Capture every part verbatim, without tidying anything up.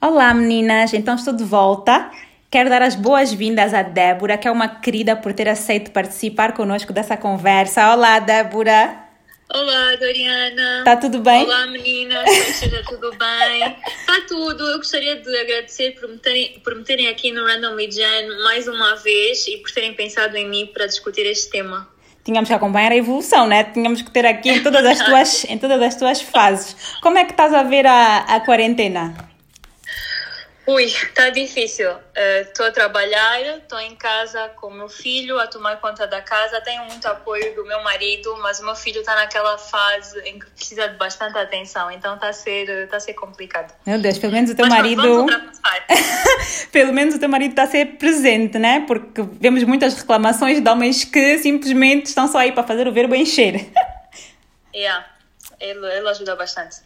Olá meninas, então estou de volta. Quero dar as boas-vindas à Débora, que é uma querida por ter aceito participar conosco dessa conversa. Olá Débora. Olá Doriana. Está tudo bem? Olá meninas, está tudo bem? Está tudo, eu gostaria de agradecer por me terem, por me terem aqui no Random Median mais uma vez e por terem pensado em mim para discutir este tema. Tínhamos que acompanhar a evolução, né? Tínhamos que ter aqui em todas as tuas, em todas as tuas fases. Como é que estás a ver a, a quarentena? Ui, está difícil. Estou uh, a trabalhar, estou em casa com o meu filho, a tomar conta da casa. Tenho muito apoio do meu marido, mas o meu filho está naquela fase em que precisa de bastante atenção. Então está a ser, tá a ser complicado. Meu Deus, pelo menos o teu mas, marido... pelo menos o teu marido está a ser presente, né? Porque vemos muitas reclamações de homens que simplesmente estão só aí para fazer o verbo encher. Yeah. Ele, ele ajuda bastante.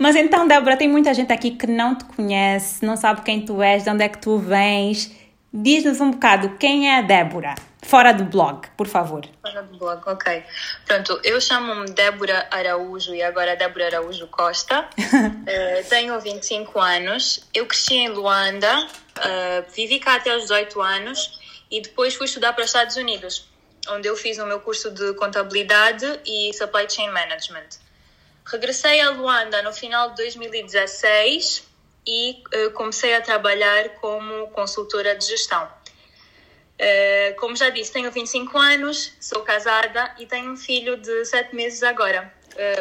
Mas então, Débora, tem muita gente aqui que não te conhece, não sabe quem tu és, de onde é que tu vens. Diz-nos um bocado, quem é a Débora? Fora do blog, por favor. Fora do blog, ok. Pronto, eu chamo-me Deborah Araújo e agora Deborah Araújo Costa. uh, tenho vinte e cinco anos. Eu cresci em Luanda, uh, vivi cá até aos dezoito anos e depois fui estudar para os Estados Unidos, onde eu fiz o meu curso de contabilidade e supply chain management. Regressei a Luanda no final de dois mil e dezasseis e uh, comecei a trabalhar como consultora de gestão. Uh, como já disse, tenho vinte e cinco anos, sou casada e tenho um filho de sete meses agora.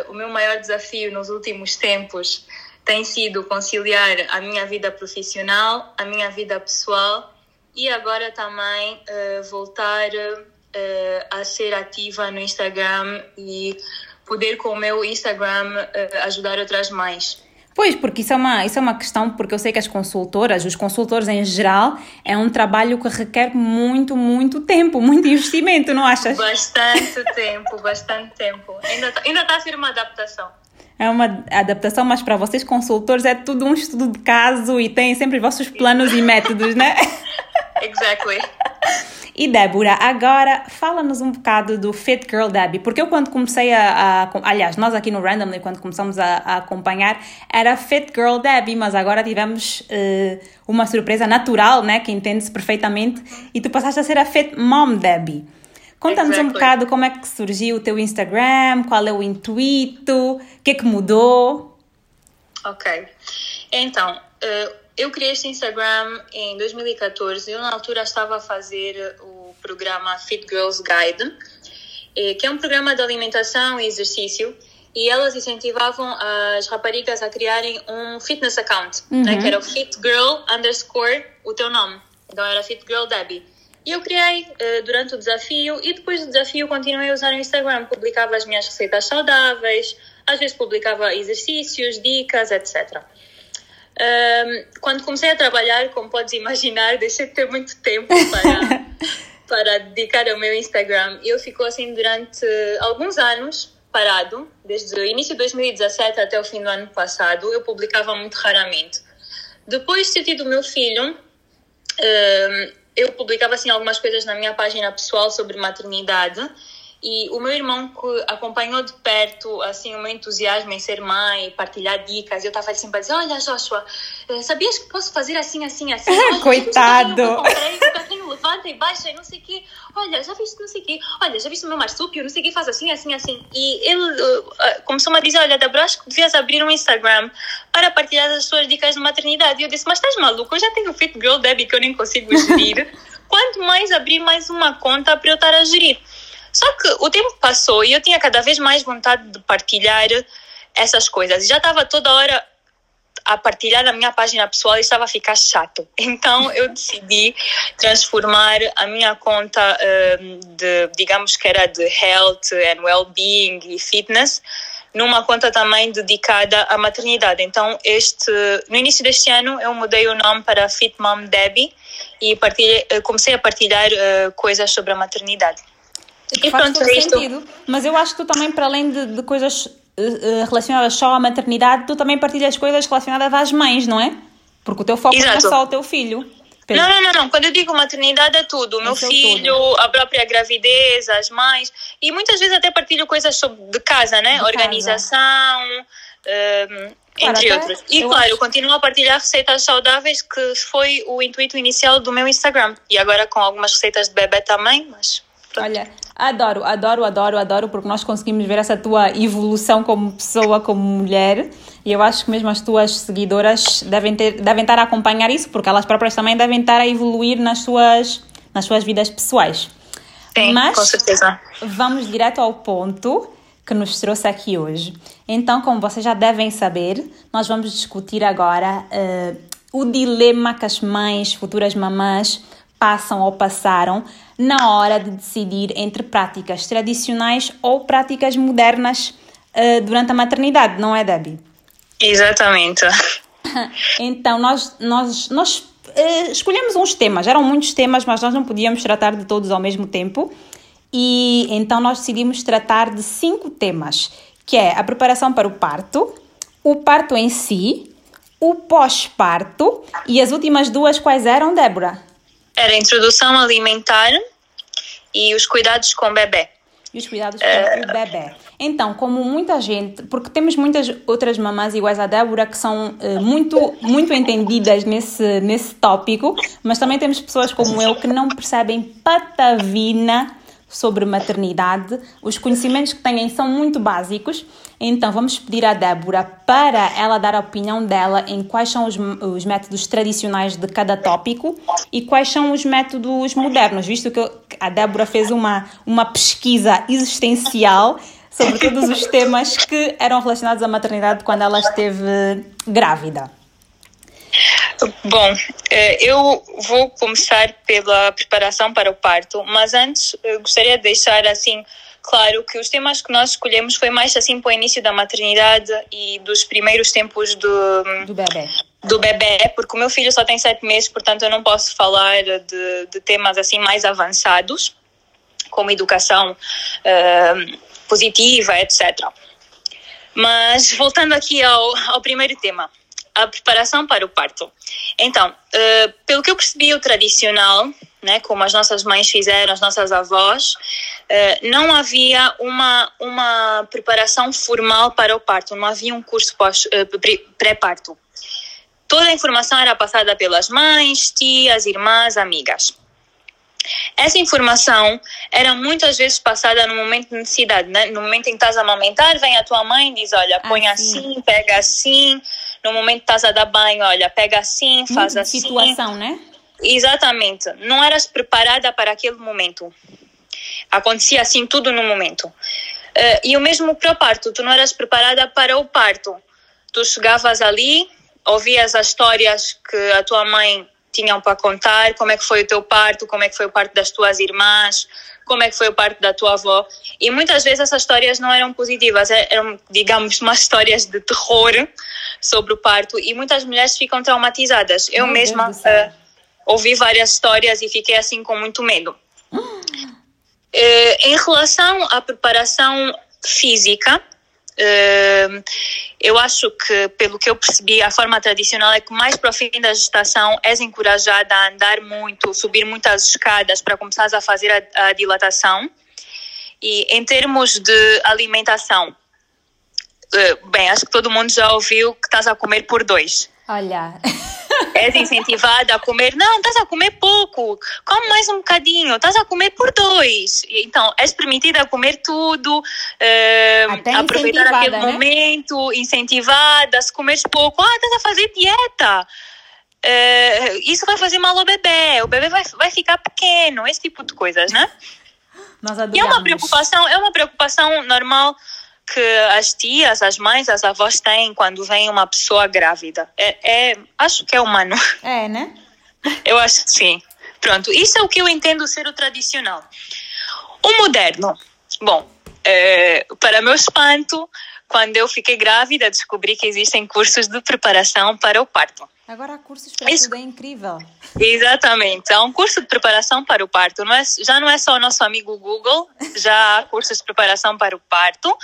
Uh, o meu maior desafio nos últimos tempos tem sido conciliar a minha vida profissional, a minha vida pessoal e agora também uh, voltar uh, a ser ativa no Instagram e poder com o meu Instagram ajudar outras mães. Pois, porque isso é, uma, isso é uma questão, porque eu sei que as consultoras, os consultores em geral, é um trabalho que requer muito, muito tempo, muito investimento, não achas? Bastante tempo, bastante tempo. Ainda está ainda tá a ser uma adaptação. É uma adaptação, mas para vocês consultores é tudo um estudo de caso e têm sempre os vossos planos e métodos, né? Exactly. E Débora, agora fala-nos um bocado do Fit Girl Debbie, porque eu quando comecei a, a... Aliás, nós aqui no Randomly, quando começamos a, a acompanhar, era Fit Girl Debbie, mas agora tivemos uh, uma surpresa natural, né, que entende-se perfeitamente, e tu passaste a ser a Fit Mom Debbie. Conta-nos exactly. um bocado como é que surgiu o teu Instagram, qual é o intuito, o que é que mudou? Ok, então... Uh... Eu criei este Instagram em dois mil e catorze. Eu, na altura, estava a fazer o programa Fit Girls Guide, que é um programa de alimentação e exercício, e elas incentivavam as raparigas a criarem um fitness account, uhum. né, que era o Fit Girl underscore o teu nome. Então, era Fit Girl Debbie. E eu criei uh, durante o desafio, e depois do desafio continuei a usar o Instagram. Publicava as minhas receitas saudáveis, às vezes publicava exercícios, dicas, etcétera. Um, quando comecei a trabalhar, como podes imaginar, deixei de ter muito tempo para, para dedicar ao meu Instagram. Eu fico assim durante alguns anos parado, desde o início de dois mil e dezassete até o fim do ano passado. Eu publicava muito raramente. Depois de ter tido o meu filho, um, eu publicava assim algumas coisas na minha página pessoal sobre maternidade. E o meu irmão que acompanhou de perto assim, o meu entusiasmo em ser mãe, partilhar dicas, eu estava sempre a dizer, olha Joshua, sabias que posso fazer assim, assim, assim? Olha, coitado! Eu comprei, o carrinho levanta e baixa e não sei o quê. Olha, já viste não sei o quê. Olha, já viste o meu marsúpio, não sei o quê, faz assim, assim, assim. E ele uh, começou-me a dizer, olha Débora, acho que devias abrir um Instagram para partilhar as tuas dicas de maternidade. E eu disse, mas estás maluco? Eu já tenho o Fit Girl Debbie que eu nem consigo gerir. Quanto mais abrir mais uma conta para eu estar a gerir? Só que o tempo passou e eu tinha cada vez mais vontade de partilhar essas coisas. E já estava toda hora a partilhar na minha página pessoal e estava a ficar chato. Então eu decidi transformar a minha conta um, de, digamos que era de health and well-being e fitness, numa conta também dedicada à maternidade. Então este, no início deste ano eu mudei o nome para Fit Mom Debbie e comecei a partilhar uh, coisas sobre a maternidade. E faz todo sentido, mas eu acho que tu também, para além de, de coisas uh, relacionadas só à maternidade, tu também partilhas coisas relacionadas às mães, não é? Porque o teu foco Exato. Não é só o teu filho. Não, não, não, não. Quando eu digo maternidade é tudo. O meu filho, tudo. A própria gravidez, as mães. E muitas vezes até partilho coisas sobre, de casa, né? De Organização, casa. um, entre claro, outros. E claro, eu continuo a partilhar receitas saudáveis, que foi o intuito inicial do meu Instagram. E agora com algumas receitas de bebê também, mas... Pronto. Olha, adoro, adoro, adoro, adoro, porque nós conseguimos ver essa tua evolução como pessoa, como mulher, e eu acho que mesmo as tuas seguidoras devem, ter, devem estar a acompanhar isso, porque elas próprias também devem estar a evoluir nas suas, nas suas vidas pessoais. Sim, mas, com certeza. Vamos direto ao ponto que nos trouxe aqui hoje. Então, como vocês já devem saber, nós vamos discutir agora uh, o dilema que as mães, futuras mamãs, passam ou passaram na hora de decidir entre práticas tradicionais ou práticas modernas uh, durante a maternidade, não é, Debbie? Exatamente. Então, nós, nós, nós uh, escolhemos uns temas, eram muitos temas, mas nós não podíamos tratar de todos ao mesmo tempo, e então nós decidimos tratar de cinco temas, que é a preparação para o parto, o parto em si, o pós-parto, e as últimas duas quais eram, Débora? Era a introdução alimentar e os cuidados com o bebê. E os cuidados com uh... o bebê. Então, como muita gente... Porque temos muitas outras mamãs iguais à Débora que são uh, muito, muito entendidas nesse, nesse tópico, mas também temos pessoas como eu que não percebem patavina sobre maternidade. Os conhecimentos que têm são muito básicos. Então, vamos pedir à Débora para ela dar a opinião dela em quais são os, os métodos tradicionais de cada tópico e quais são os métodos modernos, visto que a Débora fez uma, uma pesquisa existencial sobre todos os temas que eram relacionados à maternidade quando ela esteve grávida. Bom, eu vou começar pela preparação para o parto, mas antes eu gostaria de deixar assim claro que os temas que nós escolhemos foi mais assim para o início da maternidade e dos primeiros tempos do, do, bebê. do bebê, porque o meu filho só tem sete meses, portanto eu não posso falar de, de temas assim mais avançados, como educação uh, positiva, etcétera. Mas voltando aqui ao, ao primeiro tema. A preparação para o parto. Então, uh, pelo que eu percebi, o tradicional, né, como as nossas mães fizeram, as nossas avós, uh, não havia uma, uma preparação formal para o parto, não havia um curso pós, uh, pré-parto. Toda a informação era passada pelas mães, tias, irmãs, amigas. Essa informação era muitas vezes passada no momento de necessidade, né? No momento em que estás a amamentar, vem a tua mãe e diz, olha, põe assim, pega assim... No momento que estás a dar banho, olha, pega assim, faz assim. Situação, né? Exatamente. Não eras preparada para aquele momento. Acontecia assim tudo no momento. Uh, e o mesmo para o parto. Tu não eras preparada para o parto. Tu chegavas ali, ouvias as histórias que a tua mãe tinha para contar, como é que foi o teu parto, como é que foi o parto das tuas irmãs, como é que foi o parto da tua avó. E muitas vezes essas histórias não eram positivas, eram, digamos, umas histórias de terror sobre o parto e muitas mulheres ficam traumatizadas. Eu Meu mesma uh, ouvi várias histórias e fiquei assim com muito medo. Hum. Uh, em relação à preparação física, uh, eu acho que, pelo que eu percebi, a forma tradicional é que mais para o fim da gestação és encorajada a andar muito, subir muitas escadas para começares a fazer a, a dilatação. E em termos de alimentação, bem, acho que todo mundo já ouviu que estás a comer por dois. Olha. És incentivada a comer. Não, estás a comer pouco. Come mais um bocadinho. Estás a comer por dois. Então, és permitida a comer tudo, uh, aproveitar aquele né? momento, incentivada. Se comeres pouco, ah, estás a fazer dieta. Uh, isso vai fazer mal ao bebê. O bebê vai, vai ficar pequeno. Esse tipo de coisas, né? Nós adoramos. E é uma preocupação, é uma preocupação normal que as tias, as mães, as avós têm quando vem uma pessoa grávida. É, é, acho que é humano. É, né? Eu acho que sim. Pronto, isso é o que eu entendo ser o tradicional. O moderno. Bom, é, para meu espanto, quando eu fiquei grávida, descobri que existem cursos de preparação para o parto. Agora há cursos para isso tudo, é incrível. Exatamente, há um curso de preparação para o parto. Não é, já não é só o nosso amigo Google, já há cursos de preparação para o parto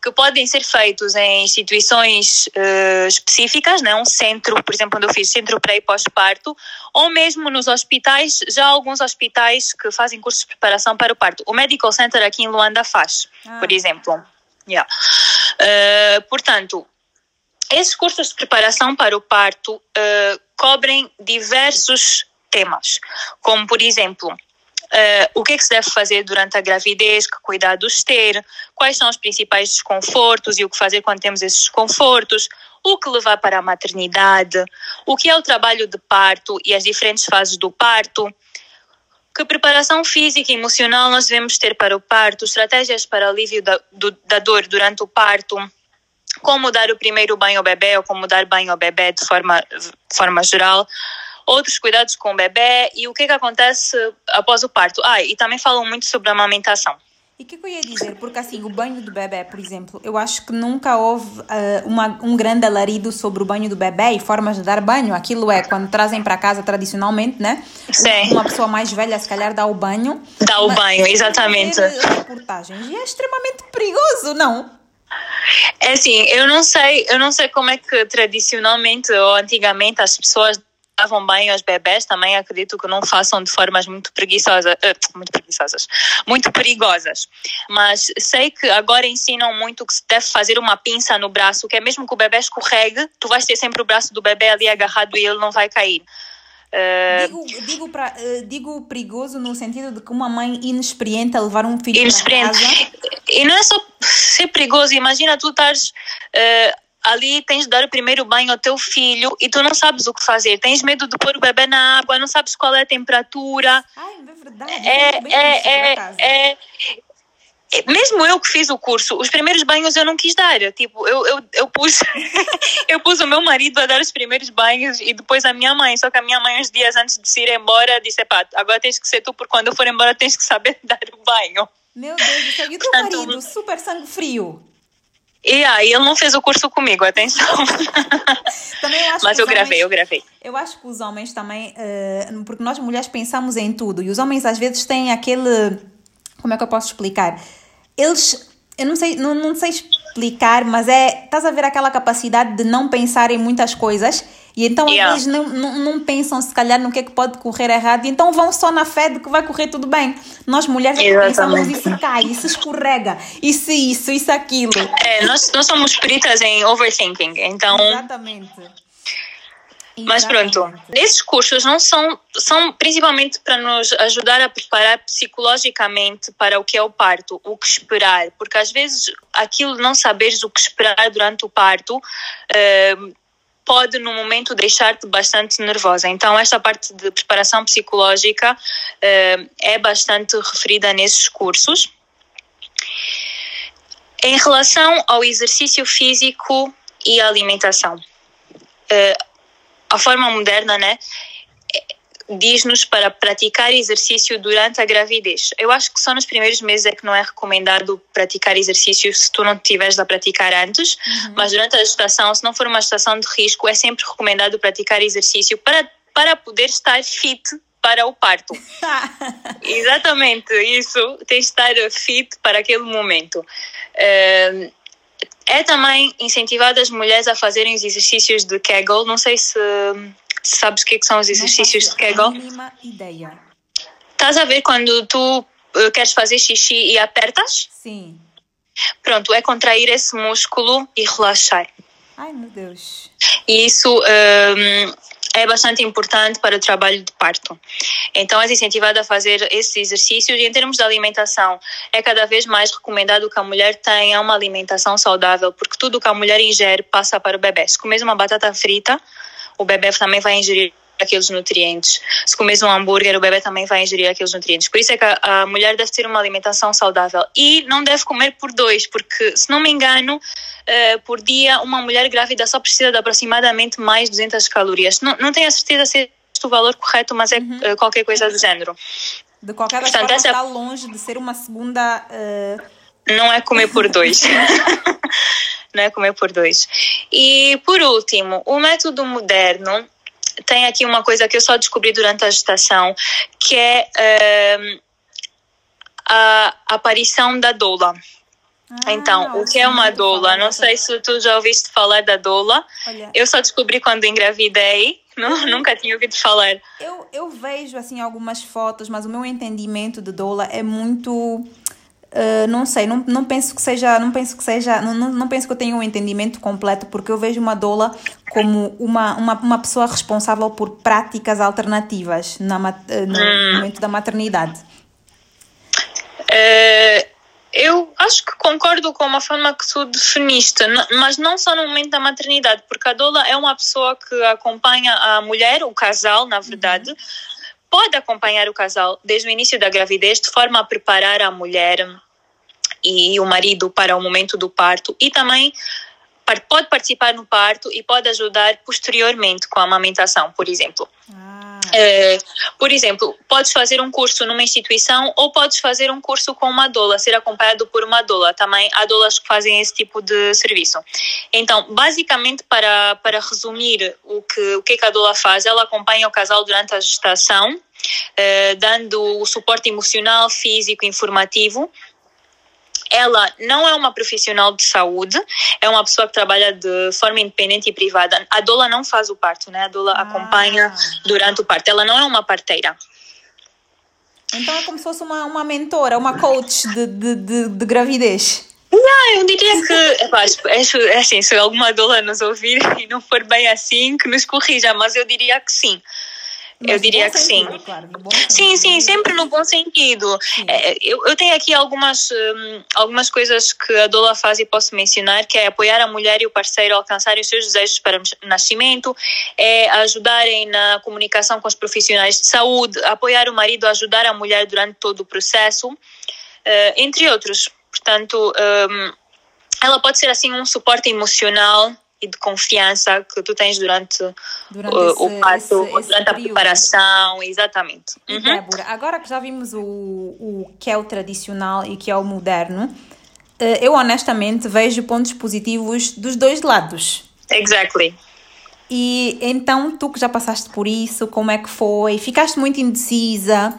que podem ser feitos em instituições uh, específicas, né? Um centro, por exemplo, onde eu fiz centro pré e pós-parto, ou mesmo nos hospitais, já há alguns hospitais que fazem cursos de preparação para o parto. O Medical Center aqui em Luanda faz, ah. por exemplo. Yeah. Uh, portanto, Esses cursos de preparação para o parto uh, cobrem diversos temas, como, por exemplo, uh, o que é que se deve fazer durante a gravidez, que cuidados ter, quais são os principais desconfortos e o que fazer quando temos esses desconfortos, o que levar para a maternidade, o que é o trabalho de parto e as diferentes fases do parto, que preparação física e emocional nós devemos ter para o parto, estratégias para alívio da, do, da dor durante o parto, como dar o primeiro banho ao bebê ou como dar banho ao bebê de forma, de forma geral, outros cuidados com o bebê e o que é que acontece após o parto. Ah, e também falam muito sobre a amamentação. E o que, que eu ia dizer? Porque assim, o banho do bebê, por exemplo, eu acho que nunca houve uh, uma, um grande alarido sobre o banho do bebê e formas de dar banho. Aquilo é quando trazem para casa tradicionalmente, né? Sim. Uma pessoa mais velha, se calhar, dá o banho. Dá o banho, exatamente. Reportagens. E é extremamente perigoso, não? É assim, eu não sei, eu não sei como é que tradicionalmente ou antigamente as pessoas davam banho aos bebés, também acredito que não façam de formas muito preguiçosas, muito preguiçosas, muito perigosas. Mas sei que agora ensinam muito que se deve fazer uma pinça no braço, que é mesmo que o bebê escorregue, tu vais ter sempre o braço do bebê ali agarrado e ele não vai cair. Uh... Digo, digo, pra, uh, digo perigoso no sentido de que uma mãe inexperiente a levar um filho inexperiente. Para casa. E não é só ser perigoso, imagina tu estás... Uh, ali tens de dar o primeiro banho ao teu filho e tu não sabes o que fazer. Tens medo de pôr o bebê na água, não sabes qual é a temperatura. Ai, é verdade. É, é, é, é, é, mesmo eu que fiz o curso, os primeiros banhos eu não quis dar. Tipo, eu, eu, eu, pus, eu pus o meu marido a dar os primeiros banhos e depois a minha mãe. Só que a minha mãe, uns dias antes de se ir embora, disse, pá, agora tens que ser tu, porque quando eu for embora tens que saber dar o banho. Meu Deus do céu, e o teu marido, super sangue frio. E yeah, aí ele não fez o curso comigo, atenção. Também acho Mas que eu gravei, homens, eu gravei. Eu acho que os homens também, uh, porque nós mulheres pensamos em tudo. E os homens às vezes têm aquele, como é que eu posso explicar? Eles, eu não sei, não, não sei explicar, mas é, estás a ver aquela capacidade de não pensar em muitas coisas. E então yeah. eles não, não, não pensam se calhar no que é que pode correr errado. E então vão só na fé de que vai correr tudo bem. Nós mulheres pensamos, e se cai, e se escorrega, e se isso, isso, aquilo. É, nós, nós somos peritas em overthinking, então... Exatamente. Mas Exatamente. pronto, esses cursos não são, são principalmente para nos ajudar a preparar psicologicamente para o que é o parto, o que esperar. Porque às vezes aquilo, não saberes o que esperar durante o parto... Uh, pode, no momento, deixar-te bastante nervosa. Então, esta parte de preparação psicológica eh, é bastante referida nesses cursos. Em relação ao exercício físico e à alimentação, eh, a forma moderna, né, diz-nos para praticar exercício durante a gravidez. Eu acho que só nos primeiros meses é que não é recomendado praticar exercício se tu não tiveres a praticar antes, uhum. mas durante a gestação, se não for uma gestação de risco, é sempre recomendado praticar exercício para, para poder estar fit para o parto. Exatamente, isso, tem de estar fit para aquele momento. Uh, é também incentivado as mulheres a fazerem os exercícios de Kegel, não sei se... Sabes o que, é que são os exercícios de Kegel? Não faço a mínima ideia. Estás a ver quando tu uh, queres fazer xixi e apertas? Sim. Pronto, é contrair esse músculo e relaxar. Ai, meu Deus. E isso um, é bastante importante para o trabalho de parto. Então, és incentivada a fazer esses exercícios. E em termos de alimentação, é cada vez mais recomendado que a mulher tenha uma alimentação saudável, porque tudo que a mulher ingere passa para o bebê. Se comes uma batata frita, o bebê também vai ingerir aqueles nutrientes. Se comes um hambúrguer, o bebê também vai ingerir aqueles nutrientes. Por isso é que a, a mulher deve ter uma alimentação saudável. E não deve comer por dois, porque, se não me engano, uh, por dia, uma mulher grávida só precisa de aproximadamente mais duzentas calorias. Não, não tenho a certeza se é o valor correto, mas é uhum. uh, qualquer coisa do género. De qualquer Portanto, forma, essa... está longe de ser uma segunda... Uh... Não é comer por dois. Não é comer por dois. E, por último, o método moderno tem aqui uma coisa que eu só descobri durante a gestação, que é uh, a aparição da doula. Ah, então, o que é uma doula? Não sei se tu já ouviste falar da doula. Olha, eu só descobri quando engravidei. Não, nunca tinha ouvido falar. Eu, eu vejo, assim, algumas fotos, mas o meu entendimento de doula é muito... Uh, não sei, não, não penso que seja, não penso que seja, não, não, não penso que eu tenha um entendimento completo, porque eu vejo uma doula como uma, uma, uma pessoa responsável por práticas alternativas na, no hum. momento da maternidade. Uh, eu acho que concordo com a forma que tu definiste, mas não só no momento da maternidade, porque a doula é uma pessoa que acompanha a mulher, o casal, na verdade, uhum. pode acompanhar o casal desde o início da gravidez, de forma a preparar a mulher e o marido para o momento do parto, e também pode participar no parto e pode ajudar posteriormente com a amamentação, por exemplo. Ah. É, por exemplo, podes fazer um curso numa instituição ou podes fazer um curso com uma doula, ser acompanhado por uma doula. Também há doulas que fazem esse tipo de serviço. Então, basicamente, para, para resumir o que, o que a doula faz, ela acompanha o casal durante a gestação, eh, dando o suporte emocional, físico, informativo. Ela não é uma profissional de saúde, é uma pessoa que trabalha de forma independente e privada. A doula não faz o parto, né? A doula ah. acompanha durante o parto. Ela não é uma parteira. Então é como se fosse uma, uma mentora, uma coach de, de, de, de gravidez. Não, eu diria que... Epá, é assim, se alguma doula nos ouvir e não for bem assim, que nos corrija, mas eu diria que sim. Mas eu diria que sentido, sim. Claro, sim, sim, sempre no bom sentido. Eu, eu tenho aqui algumas, algumas coisas que a doula faz e posso mencionar, que é apoiar a mulher e o parceiro a alcançarem os seus desejos para o nascimento, é ajudarem na comunicação com os profissionais de saúde, apoiar o marido a ajudar a mulher durante todo o processo, entre outros. Portanto, ela pode ser assim um suporte emocional e de confiança que tu tens durante, durante o, esse, o parto, esse, esse durante período. A preparação, exatamente. Uhum. Débora, agora que já vimos o, o que é o tradicional e o que é o moderno, eu honestamente vejo pontos positivos dos dois lados. Exactly. E então, tu que já passaste por isso, como é que foi? Ficaste muito indecisa,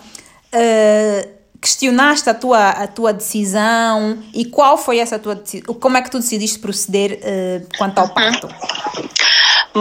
uh, questionaste a tua, a tua decisão, e qual foi essa tua decisão? Como é que tu decidiste proceder uh, quanto ao parto? Uhum.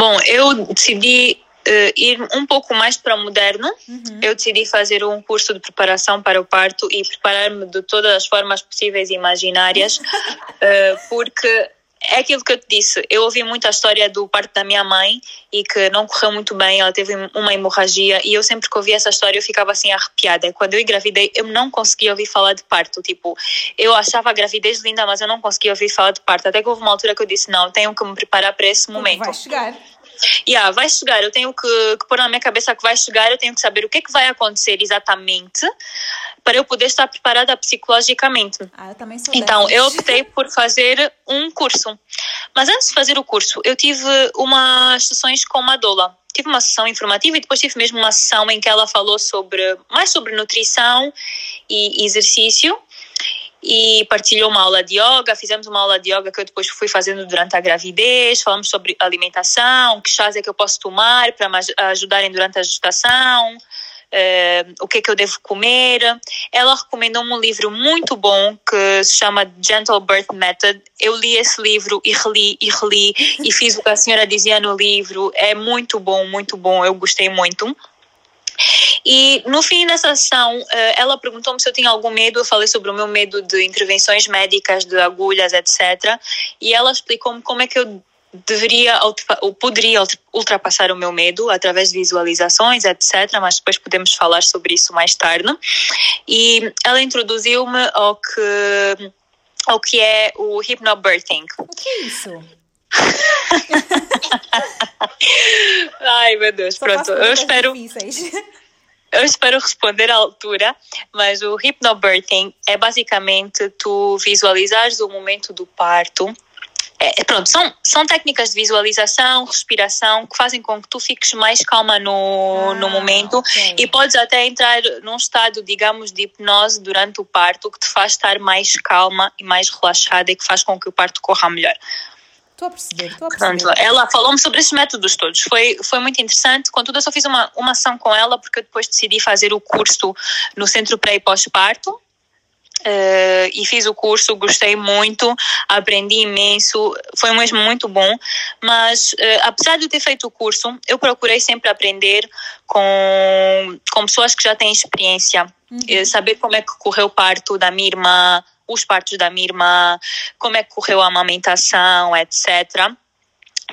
Bom, eu decidi uh, ir um pouco mais para o moderno. Uhum. Eu decidi fazer um curso de preparação para o parto e preparar-me de todas as formas possíveis e imaginárias, uh, porque... É aquilo que eu te disse, eu ouvi muito a história do parto da minha mãe e que não correu muito bem, ela teve uma hemorragia, e eu sempre que ouvi essa história eu ficava assim arrepiada. Quando eu engravidei eu não conseguia ouvir falar de parto, tipo, eu achava a gravidez linda, mas eu não conseguia ouvir falar de parto, até que houve uma altura que eu disse, não, tenho que me preparar para esse momento. Vai chegar. Yeah, vai chegar, eu tenho que, que pôr na minha cabeça que vai chegar, eu tenho que saber o que é que vai acontecer exatamente para eu poder estar preparada psicologicamente. Ah, eu também sou então, dessa. Eu optei por fazer um curso. Mas antes de fazer o curso, eu tive umas sessões com uma doula. Tive uma sessão informativa e depois tive mesmo uma sessão em que ela falou sobre, mais sobre nutrição e exercício. E partilhou uma aula de yoga, fizemos uma aula de yoga que eu depois fui fazendo durante a gravidez, falamos sobre alimentação, que chás é que eu posso tomar para me ajudarem durante a gestação, uh, o que é que eu devo comer. Ela recomendou-me um livro muito bom que se chama Gentle Birth Method. Eu li esse livro e reli e reli e fiz o que a senhora dizia no livro. É muito bom, muito bom, eu gostei muito. E no fim dessa sessão ela perguntou-me se eu tinha algum medo. Eu falei sobre o meu medo de intervenções médicas, de agulhas, etcétera. E ela explicou-me como é que eu deveria ou poderia ultrapassar o meu medo através de visualizações, etcétera. Mas depois podemos falar sobre isso mais tarde. E ela introduziu-me ao que, ao que é o Hypnobirthing. O que é isso? Ai meu Deus, só pronto, eu espero difíceis. Eu espero responder à altura, mas o Hypnobirthing é basicamente tu visualizares o momento do parto. É, pronto, são, são técnicas de visualização, respiração, que fazem com que tu fiques mais calma no, ah, no momento, okay. E podes até entrar num estado, digamos, de hipnose durante o parto, que te faz estar mais calma e mais relaxada e que faz com que o parto corra melhor. Estou a perceber, estou a perceber. Pronto, ela falou-me sobre esses métodos todos, foi, foi muito interessante. Contudo, eu só fiz uma, uma ação com ela porque eu depois decidi fazer o curso no Centro Pré e Pós-Parto, uh, e fiz o curso, gostei muito, aprendi imenso, foi mesmo muito bom, mas uh, apesar de eu ter feito o curso, eu procurei sempre aprender com, com pessoas que já têm experiência, uhum. Saber como é que correu o parto da minha irmã, os partos da minha irmã, como é que correu a amamentação, etcétera.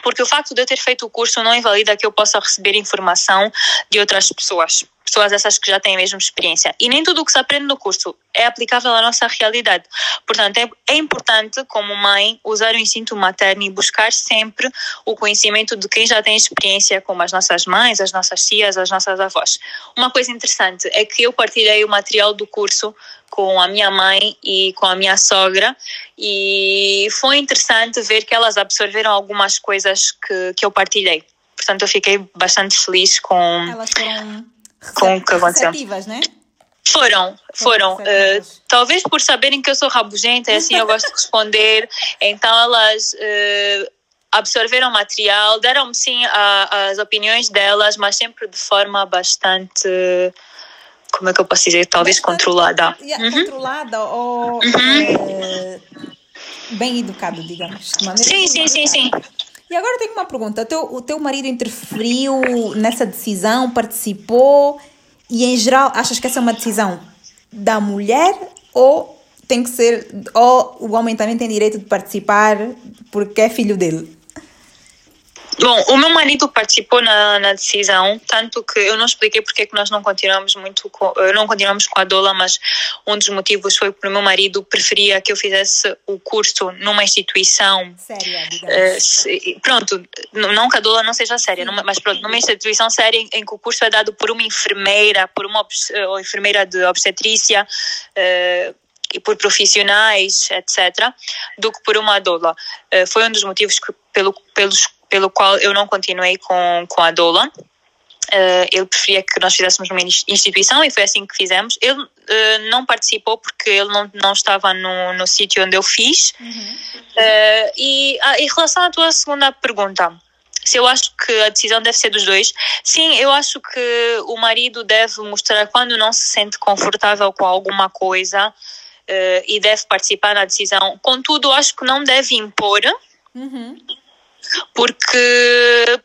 Porque o facto de eu ter feito o curso não invalida que eu possa receber informação de outras pessoas. Pessoas essas que já têm a mesma experiência. E nem tudo o que se aprende no curso é aplicável à nossa realidade. Portanto, é, é importante, como mãe, usar o instinto materno e buscar sempre o conhecimento de quem já tem experiência, como as nossas mães, as nossas tias, as nossas avós. Uma coisa interessante é que eu partilhei o material do curso com a minha mãe e com a minha sogra, e foi interessante ver que elas absorveram algumas coisas que, que eu partilhei. Portanto, eu fiquei bastante feliz com... Elas foram com o que aconteceu. Né? Foram, foram. Uh, talvez por saberem que eu sou rabugenta, e assim eu gosto de responder. Então, elas... Uh, absorveram o material, deram-me sim a, as opiniões delas, mas sempre de forma bastante... Como é que eu posso dizer? Talvez bastante controlada. Yeah, uhum. Controlada ou uhum. é, bem educada, digamos. Sim, sim, sim, sim. E agora tenho uma pergunta. O teu, o teu marido interferiu nessa decisão, participou e, em geral, achas que essa é uma decisão da mulher ou tem que ser... Ou o homem também tem direito de participar porque é filho dele? Bom, o meu marido participou na, na decisão, tanto que eu não expliquei porque é que nós não continuamos muito com, não continuamos com a doula, mas um dos motivos foi porque o meu marido preferia que eu fizesse o curso numa instituição séria, uh, se, pronto, não que a doula não seja séria, numa, mas pronto, numa instituição séria em, em que o curso é dado por uma enfermeira, por uma uh, enfermeira de obstetrícia, uh, e por profissionais, etcétera, do que por uma doula. Uh, foi um dos motivos que, pelo, pelos pelo qual eu não continuei com, com a doula. Uh, ele preferia que nós fizéssemos numa instituição e foi assim que fizemos. Ele uh, não participou porque ele não, não estava no, no sítio onde eu fiz. Uhum. Uh, e ah, em relação à tua segunda pergunta, se eu acho que a decisão deve ser dos dois, sim, eu acho que o marido deve mostrar quando não se sente confortável com alguma coisa uh, e deve participar na decisão. Contudo, acho que não deve impor. Uhum. Porque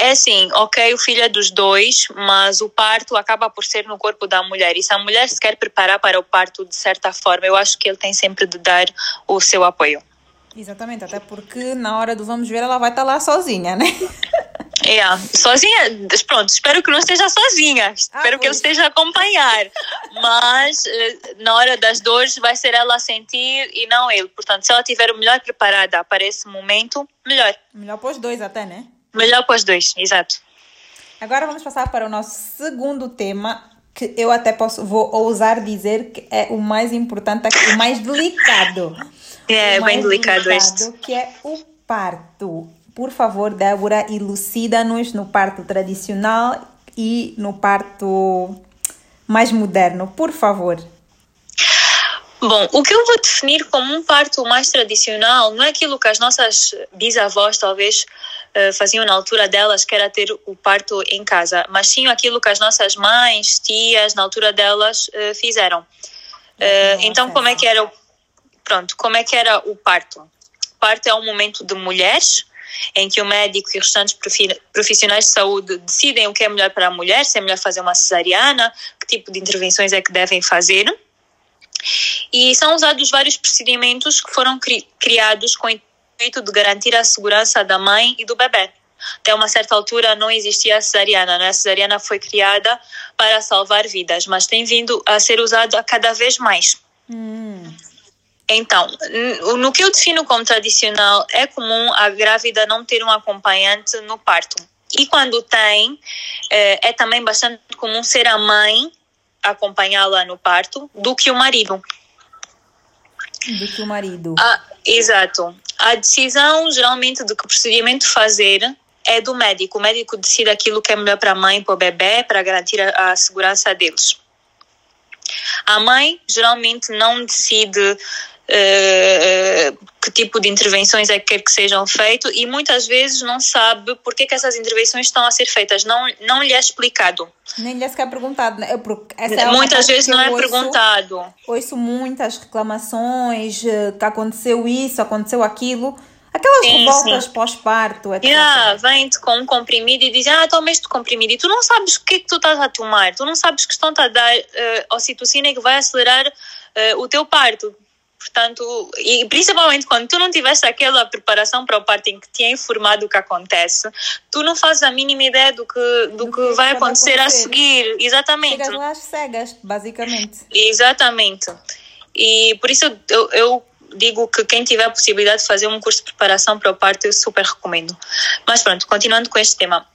é assim, ok, o filho é dos dois, mas o parto acaba por ser no corpo da mulher. E se a mulher se quer preparar para o parto de certa forma, eu acho que ele tem sempre de dar o seu apoio. Exatamente, até porque na hora do vamos ver ela vai estar lá sozinha, né? É, sozinha, pronto, espero que não esteja sozinha, espero ah, que eu esteja a acompanhar, mas na hora das dores vai ser ela a sentir e não ele, portanto se ela estiver melhor preparada para esse momento, melhor. Melhor para os dois até, né? Melhor para os dois, exato. Agora vamos passar para o nosso segundo tema, que eu até posso, vou ousar dizer que é o mais importante, o mais delicado. É, o bem delicado, delicado este. Que é o parto. Por favor, Débora, elucida-nos no parto tradicional e no parto mais moderno, por favor. Bom, o que eu vou definir como um parto mais tradicional não é aquilo que as nossas bisavós talvez faziam na altura delas, que era ter o parto em casa, mas sim aquilo que as nossas mães, tias, na altura delas fizeram. Então, como é que era o, pronto, como é que era o parto? O parto é um momento de mulheres em que o médico e os restantes profissionais de saúde decidem o que é melhor para a mulher, se é melhor fazer uma cesariana, que tipo de intervenções é que devem fazer. E são usados vários procedimentos que foram cri- criados com o intuito de garantir a segurança da mãe e do bebê. Até uma certa altura não existia a cesariana, né? A cesariana foi criada para salvar vidas, mas tem vindo a ser usado a cada vez mais. Hum. Então, no que eu defino como tradicional, é comum a grávida não ter um acompanhante no parto. E quando tem, é também bastante comum ser a mãe acompanhá-la no parto do que o marido. Do que o marido. Ah, exato. A decisão, geralmente, de que procedimento fazer é do médico. O médico decide aquilo que é melhor para a mãe e para o bebê, para garantir a, a segurança deles. A mãe, geralmente, não decide... Uh, que tipo de intervenções é que quer que sejam feitas e muitas vezes não sabe porque que essas intervenções estão a ser feitas, não, não lhe é explicado, nem lhe é sequer perguntado, né? Essa é muitas vezes não é ouço, perguntado ouço muitas reclamações que aconteceu isso, aconteceu aquilo. Aquelas sim, revoltas pós-parto. Yeah, vem-te com um comprimido e diz, ah, toma este comprimido. E tu não sabes o que é que tu estás a tomar. Tu não sabes que estão-te a dar uh, ocitocina que vai acelerar uh, o teu parto. Portanto, e principalmente quando tu não tiveste aquela preparação para o parto em que te é informado do que acontece, tu não fazes a mínima ideia do que, do do que, que vai acontecer, acontecer a seguir. Exatamente. Chegas lá às cegas, basicamente. Exatamente. E por isso eu, eu digo que quem tiver a possibilidade de fazer um curso de preparação para o parto, eu super recomendo. Mas pronto, continuando com este tema.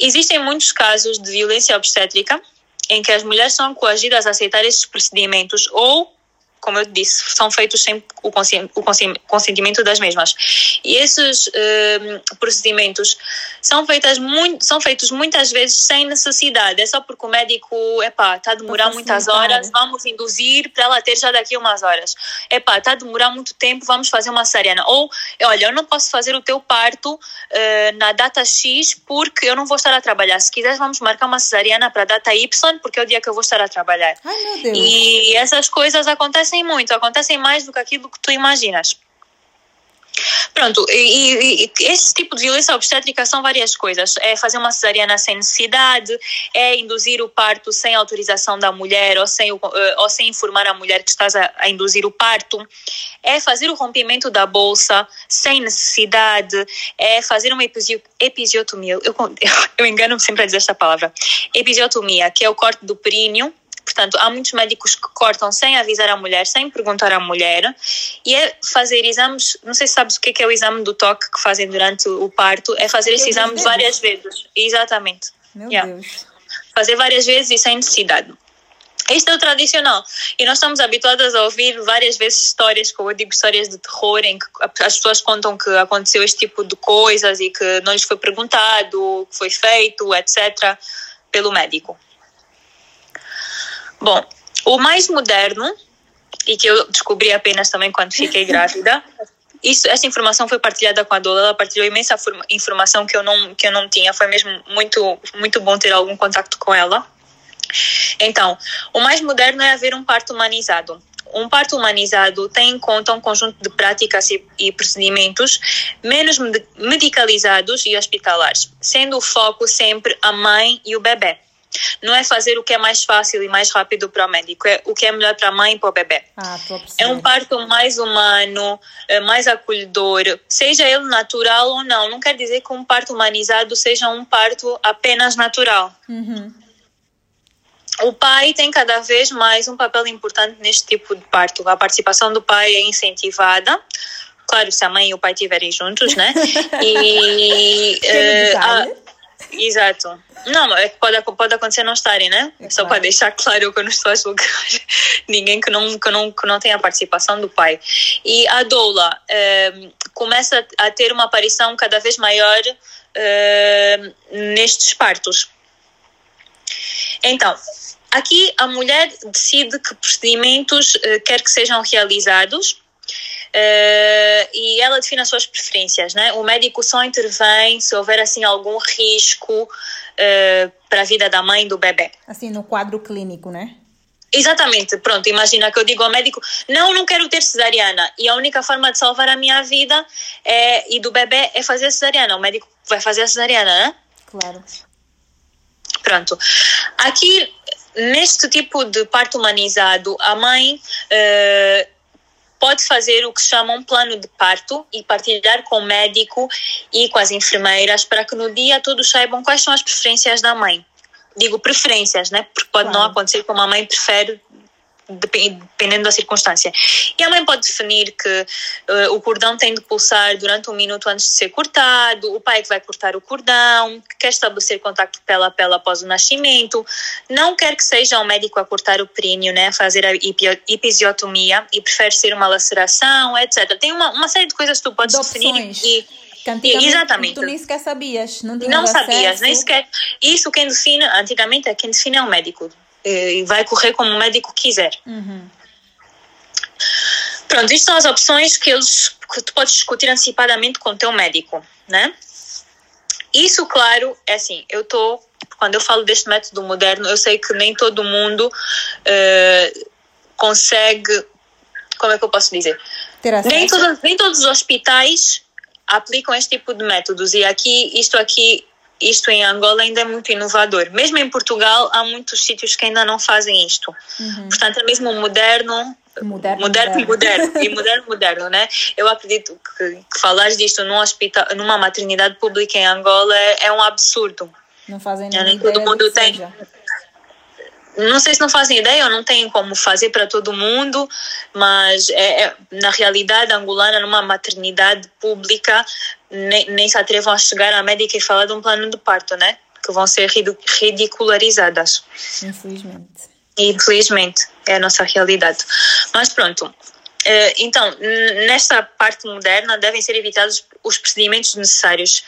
Existem muitos casos de violência obstétrica em que as mulheres são coagidas a aceitar estes procedimentos ou, como eu disse, são feitos sem o consentimento das mesmas. E esses uh, procedimentos são, feitas muito, são feitos muitas vezes sem necessidade. É só porque o médico, epá, está a demorar Vou muitas horas, vamos induzir para ela ter já daqui a umas horas. Epá, está a demorar muito tempo, vamos fazer uma cesariana. Ou, olha, eu não posso fazer o teu parto uh, na data X porque eu não vou estar a trabalhar. Se quiseres, vamos marcar uma cesariana para a data Y porque é o dia que eu vou estar a trabalhar. Ai, meu Deus. E essas coisas acontecem muito, acontecem mais do que aquilo que tu imaginas. Pronto, e, e este tipo de violência obstétrica são várias coisas. É fazer uma cesariana sem necessidade, é induzir o parto sem autorização da mulher ou sem, ou sem informar a mulher que estás a, a induzir o parto, é fazer o rompimento da bolsa sem necessidade, é fazer uma episio, episiotomia, eu, eu engano-me sempre a dizer esta palavra, episiotomia, que é o corte do períneo. Portanto, há muitos médicos que cortam sem avisar a mulher, sem perguntar à mulher, e é fazer exames, não sei se sabes o que é, que é o exame do toque que fazem durante o parto, é fazer esse exame várias vezes. Exatamente. Meu yeah. Deus. Fazer várias vezes e sem necessidade. Este é o tradicional. E nós estamos habituadas a ouvir várias vezes histórias, como eu digo, histórias de terror, em que as pessoas contam que aconteceu este tipo de coisas e que não lhes foi perguntado, o que foi feito, etcétera, pelo médico. Bom, o mais moderno, e que eu descobri apenas também quando fiquei grávida, isso, essa informação foi partilhada com a Dola, ela partilhou imensa forma, informação que eu, não, que eu não tinha, foi mesmo muito, muito bom ter algum contacto com ela. Então, o mais moderno é haver um parto humanizado. Um parto humanizado tem em conta um conjunto de práticas e, e procedimentos menos medicalizados e hospitalares, sendo o foco sempre a mãe e o bebê. Não é fazer o que é mais fácil e mais rápido para o médico, é o que é melhor para a mãe e para o bebê. Ah, é um parto mais humano, mais acolhedor, seja ele natural ou não. Não quer dizer que um parto humanizado seja um parto apenas natural. Uhum. O pai tem cada vez mais um papel importante neste tipo de parto. A participação do pai é incentivada. Claro, se a mãe e o pai estiverem juntos, né? E... Exato. Não, é que pode, pode acontecer não estarem, né? É só claro. Para deixar claro que eu não estou a julgar ninguém que não, que, não, que não tenha a participação do pai. E a doula eh, começa a ter uma aparição cada vez maior eh, nestes partos. Então, aqui a mulher decide que procedimentos eh, quer que sejam realizados. Uh, e ela define as suas preferências, né? O médico só intervém se houver assim algum risco uh, para a vida da mãe e do bebê. Assim, no quadro clínico, né? Exatamente, pronto, imagina que eu digo ao médico, não, não quero ter cesariana, e a única forma de salvar a minha vida é, e do bebê é fazer a cesariana. O médico vai fazer a cesariana, né? Claro. Pronto, aqui neste tipo de parto humanizado, a mãe... Uh, pode fazer o que se chama um plano de parto e partilhar com o médico e com as enfermeiras para que no dia todos saibam quais são as preferências da mãe. Digo preferências, né? Porque pode claro. Não acontecer como a mãe prefere, dependendo da circunstância. E a mãe pode definir que uh, o cordão tem de pulsar durante um minuto antes de ser cortado, o pai que vai cortar o cordão, que quer estabelecer contacto pele a pele após o nascimento, não quer que seja o médico a cortar o períneo, né, a fazer a episiotomia, e prefere ser uma laceração, etcétera. Tem uma, uma série de coisas que tu podes de definir e... Exatamente. Tu nem sequer sabias. Não, não sabias, nem sequer. Isso quem define, antigamente, é quem define é o médico. E vai correr como o médico quiser. Uhum. Pronto, isto são as opções que, eles, que tu podes discutir antecipadamente com o teu médico, né? Isso, claro, é assim, eu estou, quando eu falo deste método moderno, eu sei que nem todo mundo uh, consegue, como é que eu posso dizer? Ter acesso. Nem todos, nem todos os hospitais aplicam este tipo de métodos. E aqui, isto aqui, isto em Angola ainda é muito inovador. Mesmo em Portugal, há muitos sítios que ainda não fazem isto. Uhum. Portanto, é mesmo moderno, moderno, moderno, moderno, moderno e moderno, moderno, né? Eu acredito que, que falar disto num hospital, numa maternidade pública em Angola é, é um absurdo. Não fazem nada. Nem todo mundo tem. Seja. Não sei se não fazem ideia ou não têm como fazer para todo mundo, mas é, é, na realidade angolana, numa maternidade pública, nem, nem se atrevam a chegar à médica e falar de um plano de parto, né? Que vão ser ridicularizadas. Infelizmente. Infelizmente, é a nossa realidade. Mas pronto, então, nesta parte moderna devem ser evitados os procedimentos necessários,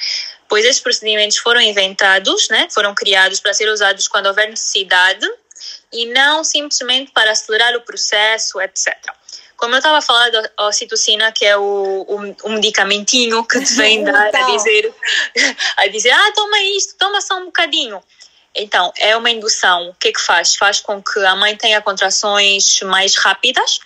pois esses procedimentos foram inventados, né? Foram criados para ser usados quando houver necessidade, e não simplesmente para acelerar o processo, etcétera. Como eu estava falando, a ocitocina, que é o, o, o medicamentinho que te vem dar então. a, dizer, a dizer, ah, toma isto, toma só um bocadinho. Então, é uma indução. O que é que faz? Faz com que a mãe tenha contrações mais rápidas,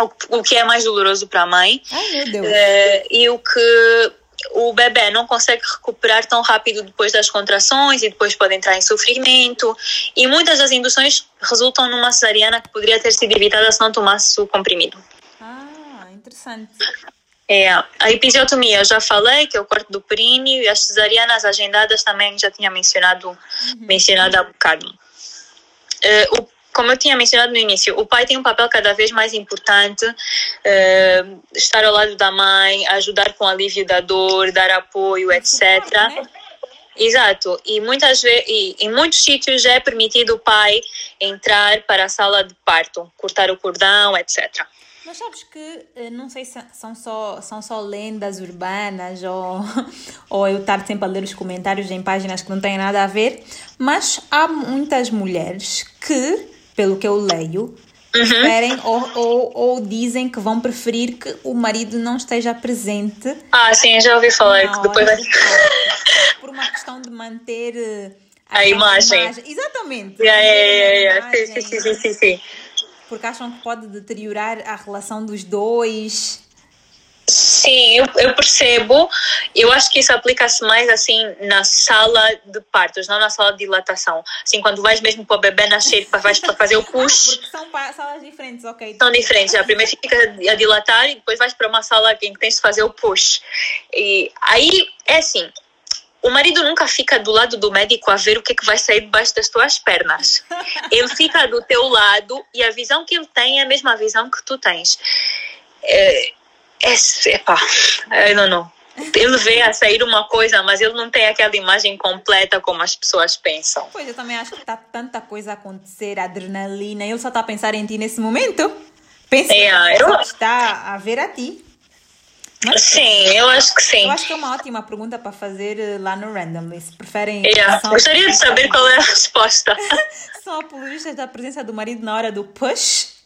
o, o que é mais doloroso para a mãe. Ai, meu Deus. É, e o que... o bebê não consegue recuperar tão rápido depois das contrações e depois pode entrar em sofrimento. E muitas das induções resultam numa cesariana que poderia ter sido evitada se não tomasse o comprimido. Ah, interessante. É, a episiotomia, eu já falei, que é o corte do períneo, e as cesarianas agendadas também já tinha mencionado, uhum. mencionado há bocado. É, o Como eu tinha mencionado no início, o pai tem um papel cada vez mais importante, eh, estar ao lado da mãe, ajudar com o alívio da dor, dar apoio, etcétera. Exato. E, muitas vezes, e em muitos sítios já é permitido o pai entrar para a sala de parto, cortar o cordão, etcétera. Mas sabes que, não sei se são só, são só lendas urbanas ou, ou eu estar sempre a ler os comentários em páginas que não têm nada a ver, mas há muitas mulheres que... pelo que eu leio, uhum. esperem ou, ou, ou dizem que vão preferir que o marido não esteja presente. Ah, sim, já ouvi falar que depois vai... Por uma questão de manter a, a imagem. imagem. Exatamente. Yeah, yeah, yeah, yeah. Imagem, sim, sim, sim, sim. Porque acham que pode deteriorar a relação dos dois. Sim, eu, eu percebo. Eu acho que isso aplica-se mais assim na sala de partos, não na sala de dilatação. Assim, quando vais mesmo para o bebê nascer, vais para fazer o push. Porque são salas diferentes, ok? São diferentes. Já. Primeiro fica a dilatar e depois vais para uma sala em que tens de fazer o push. E aí é assim: o marido nunca fica do lado do médico a ver o que é que vai sair debaixo das tuas pernas. Ele fica do teu lado e a visão que ele tem é a mesma visão que tu tens. É, Epá, eu não, não. Ele vê a sair uma coisa, mas ele não tem aquela imagem completa como as pessoas pensam. Pois, eu também acho que está tanta coisa a acontecer, adrenalina. Ele só está a pensar em ti nesse momento. Pensa é, eu... está a ver a ti. Mas, sim, eu acho que sim. Eu acho que é uma ótima pergunta para fazer lá no Randomly. Se preferem... É, gostaria de saber qual é a resposta. São apologistas da presença do marido na hora do push?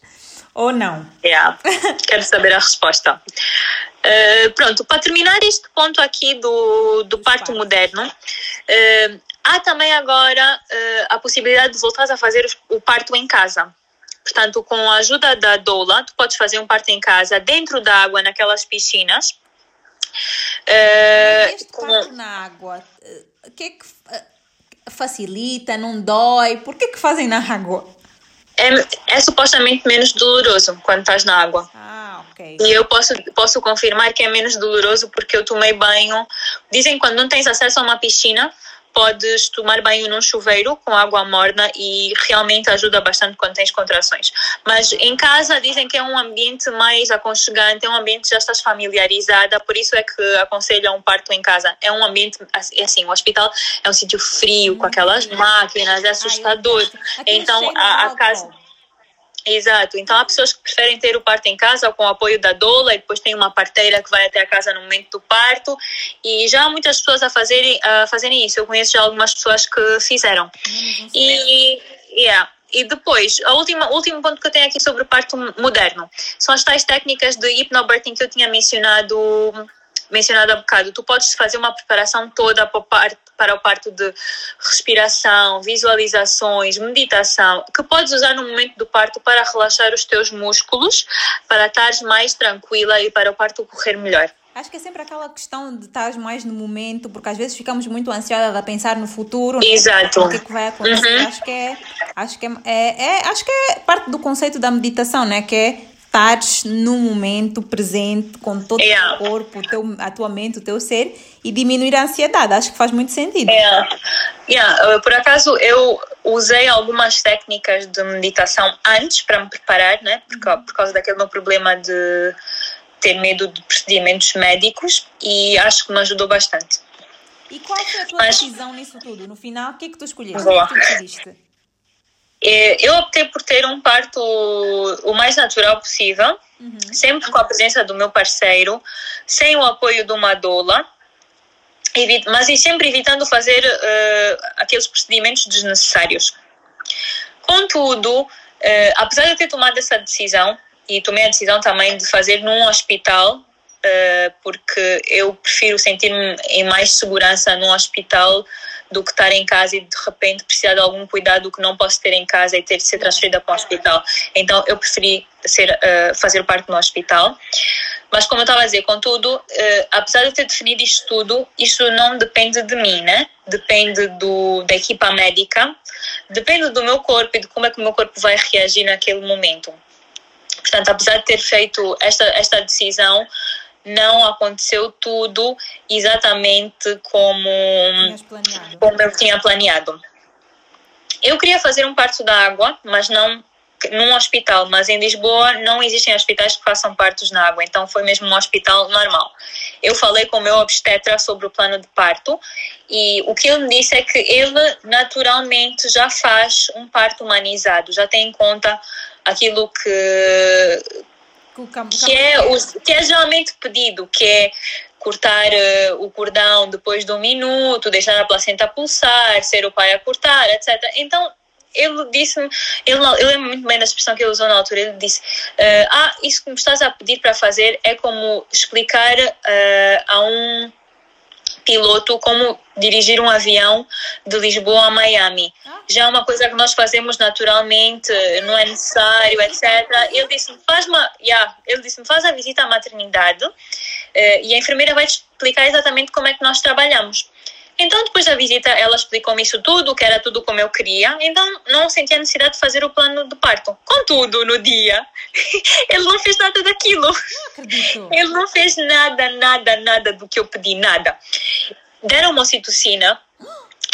Ou não? Yeah. Quero saber a resposta. Uh, pronto, para terminar este ponto aqui do, do parto moderno, uh, há também agora uh, a possibilidade de voltar a fazer o parto em casa. Portanto, com a ajuda da doula, tu podes fazer um parto em casa, dentro da água, naquelas piscinas. Uh, este com... parto na água, o que é que facilita, não dói? Por que é que fazem na água? É, é supostamente menos doloroso quando estás na água. Ah, ok. E eu posso, posso confirmar que é menos doloroso porque eu tomei banho. Dizem que quando não tens acesso a uma piscina, podes tomar banho num chuveiro com água morna e realmente ajuda bastante quando tens contrações. Mas em casa dizem que é um ambiente mais aconchegante, é um ambiente que já estás familiarizada, por isso é que aconselham um parto em casa. É um ambiente, assim, o hospital é um sítio frio, com aquelas máquinas, é assustador. Então, a, a casa... Exato, então há pessoas que preferem ter o parto em casa com o apoio da doula e depois tem uma parteira que vai até a casa no momento do parto e já há muitas pessoas a fazerem, a fazerem isso, eu conheço já algumas pessoas que fizeram. Uhum, e, yeah. e depois, o último ponto que eu tenho aqui sobre o parto moderno são as tais técnicas de hypnobirthing que eu tinha mencionado, mencionado há bocado. Tu podes fazer uma preparação toda para o parto, para o parto de respiração, visualizações, meditação, que podes usar no momento do parto para relaxar os teus músculos, para estares mais tranquila e para o parto correr melhor. Acho que é sempre aquela questão de estar mais no momento, porque às vezes ficamos muito ansiosas a pensar no futuro. Exato. Né? O que, que vai acontecer. Uhum. Acho que, é, acho, que é, é, é, acho que é parte do conceito da meditação, né? Que é estar no momento presente com todo yeah. o teu corpo, o teu, a tua mente, o teu ser, e diminuir a ansiedade. Acho que faz muito sentido. Yeah. Yeah. Por acaso, eu usei algumas técnicas de meditação antes para me preparar, né? Por, por causa daquele meu problema de ter medo de procedimentos médicos, e acho que me ajudou bastante. E qual foi a tua Mas, decisão nisso tudo? No final, o que é que tu escolheste? Boa. O que é que tu decidiste? Eu optei por ter um parto o mais natural possível, uhum. sempre com a presença do meu parceiro, sem o apoio de uma doula, mas sempre evitando fazer uh, aqueles procedimentos desnecessários. Contudo, uh, apesar de eu ter tomado essa decisão, e tomei a decisão também de fazer num hospital, uh, porque eu prefiro sentir-me em mais segurança num hospital do que estar em casa e de repente precisar de algum cuidado que não posso ter em casa e ter de ser transferida para o hospital. Então eu preferi ser, uh, fazer parte no hospital. Mas como eu estava a dizer, contudo, uh, apesar de eu ter definido isto tudo, isto não depende de mim, né? Depende do, da equipa médica, depende do meu corpo e de como é que o meu corpo vai reagir naquele momento. Portanto, apesar de ter feito esta, esta decisão, não aconteceu tudo exatamente como, como eu tinha planeado. Eu queria fazer um parto da água, mas não num hospital. Mas em Lisboa não existem hospitais que façam partos na água, então foi mesmo um hospital normal. Eu falei com o meu obstetra sobre o plano de parto e o que ele me disse é que ele naturalmente já faz um parto humanizado, já tem em conta aquilo que, que, é, os, que é geralmente pedido, que é cortar uh, o cordão depois de um minuto, deixar a placenta pulsar, ser o pai a cortar, etcétera. Então, ele disse-me, ele, ele lembra muito bem da expressão que ele usou na altura, ele disse, uh, ah, isso que me estás a pedir para fazer é como explicar uh, a um piloto como dirigir um avião de Lisboa a Miami. Já é uma coisa que nós fazemos naturalmente, não é necessário, etcétera. Ele disse-me, faz uma, yeah, ele disse-me, faz a visita à maternidade uh, e a enfermeira vai te explicar exatamente como é que nós trabalhamos. Então, depois da visita, ela explicou-me isso tudo, que era tudo como eu queria. Então, não senti a necessidade de fazer o plano de parto. Contudo, no dia, ele não fez nada daquilo. Não ele não fez nada, nada, nada do que eu pedi, nada. Deram uma ocitocina.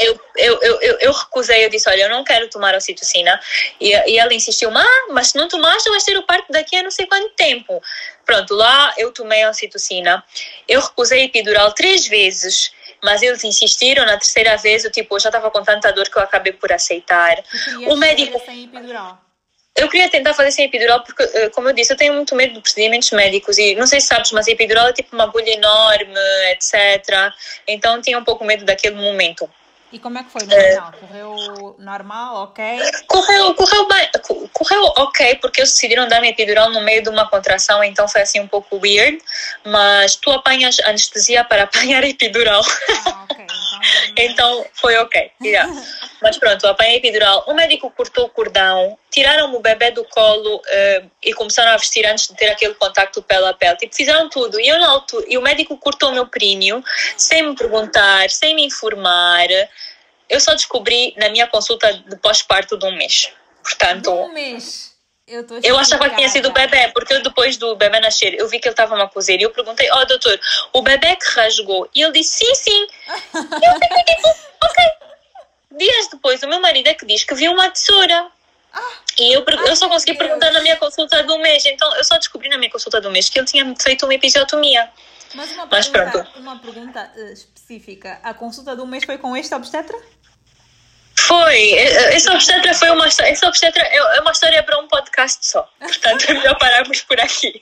Eu, eu, eu, eu recusei, eu disse, olha, eu não quero tomar ocitocina. E, e ela insistiu, ah, mas se não tomares, tu vais ter o parto daqui a não sei quanto tempo. Pronto, lá eu tomei a ocitocina. Eu recusei epidural três vezes. Mas eles insistiram, na terceira vez, eu, tipo, eu já estava com tanta dor que eu acabei por aceitar. O médico... sem epidural. Eu queria tentar fazer sem epidural porque, como eu disse, eu tenho muito medo de procedimentos médicos. E não sei se sabes, mas a epidural é tipo uma agulha enorme, etcétera. Então, tinha um pouco medo daquele momento. E como é que foi no final? É... Correu normal, ok? Correu, correu bem. Correu ok, porque eles decidiram dar-me epidural no meio de uma contração, então foi assim um pouco weird. Mas tu apanhas anestesia para apanhar epidural. Ah, ok. Então, então foi ok. Yeah. Mas pronto, apanhei epidural. O médico cortou o cordão, tiraram-me o bebê do colo uh, e começaram a vestir antes de ter aquele contacto pele a pele. Tipo, fizeram tudo. E, eu na altura, e o médico cortou o meu períneo sem me perguntar, sem me informar. Eu só descobri na minha consulta de pós-parto de um mês. Portanto, de um mês? Eu, tô eu achava que tinha sido o bebê, porque eu, depois do bebê nascer, eu vi que ele estava uma coceira. E eu perguntei, ó, oh, doutor, o bebê que rasgou? E ele disse, sim, sim. E eu fiquei tipo, ok. Dias depois, o meu marido é que diz que viu uma tesoura. Ah, e eu, eu só consegui Deus. perguntar na minha consulta do mês. Então, eu só descobri na minha consulta do mês que ele tinha feito uma episiotomia. Mas uma Mas pergunta, pronto. Uma pergunta específica. A consulta do mês foi com este obstetra? Foi. Esse obstetra, foi uma, esse obstetra é uma história para um podcast só. Portanto, é melhor pararmos por aqui.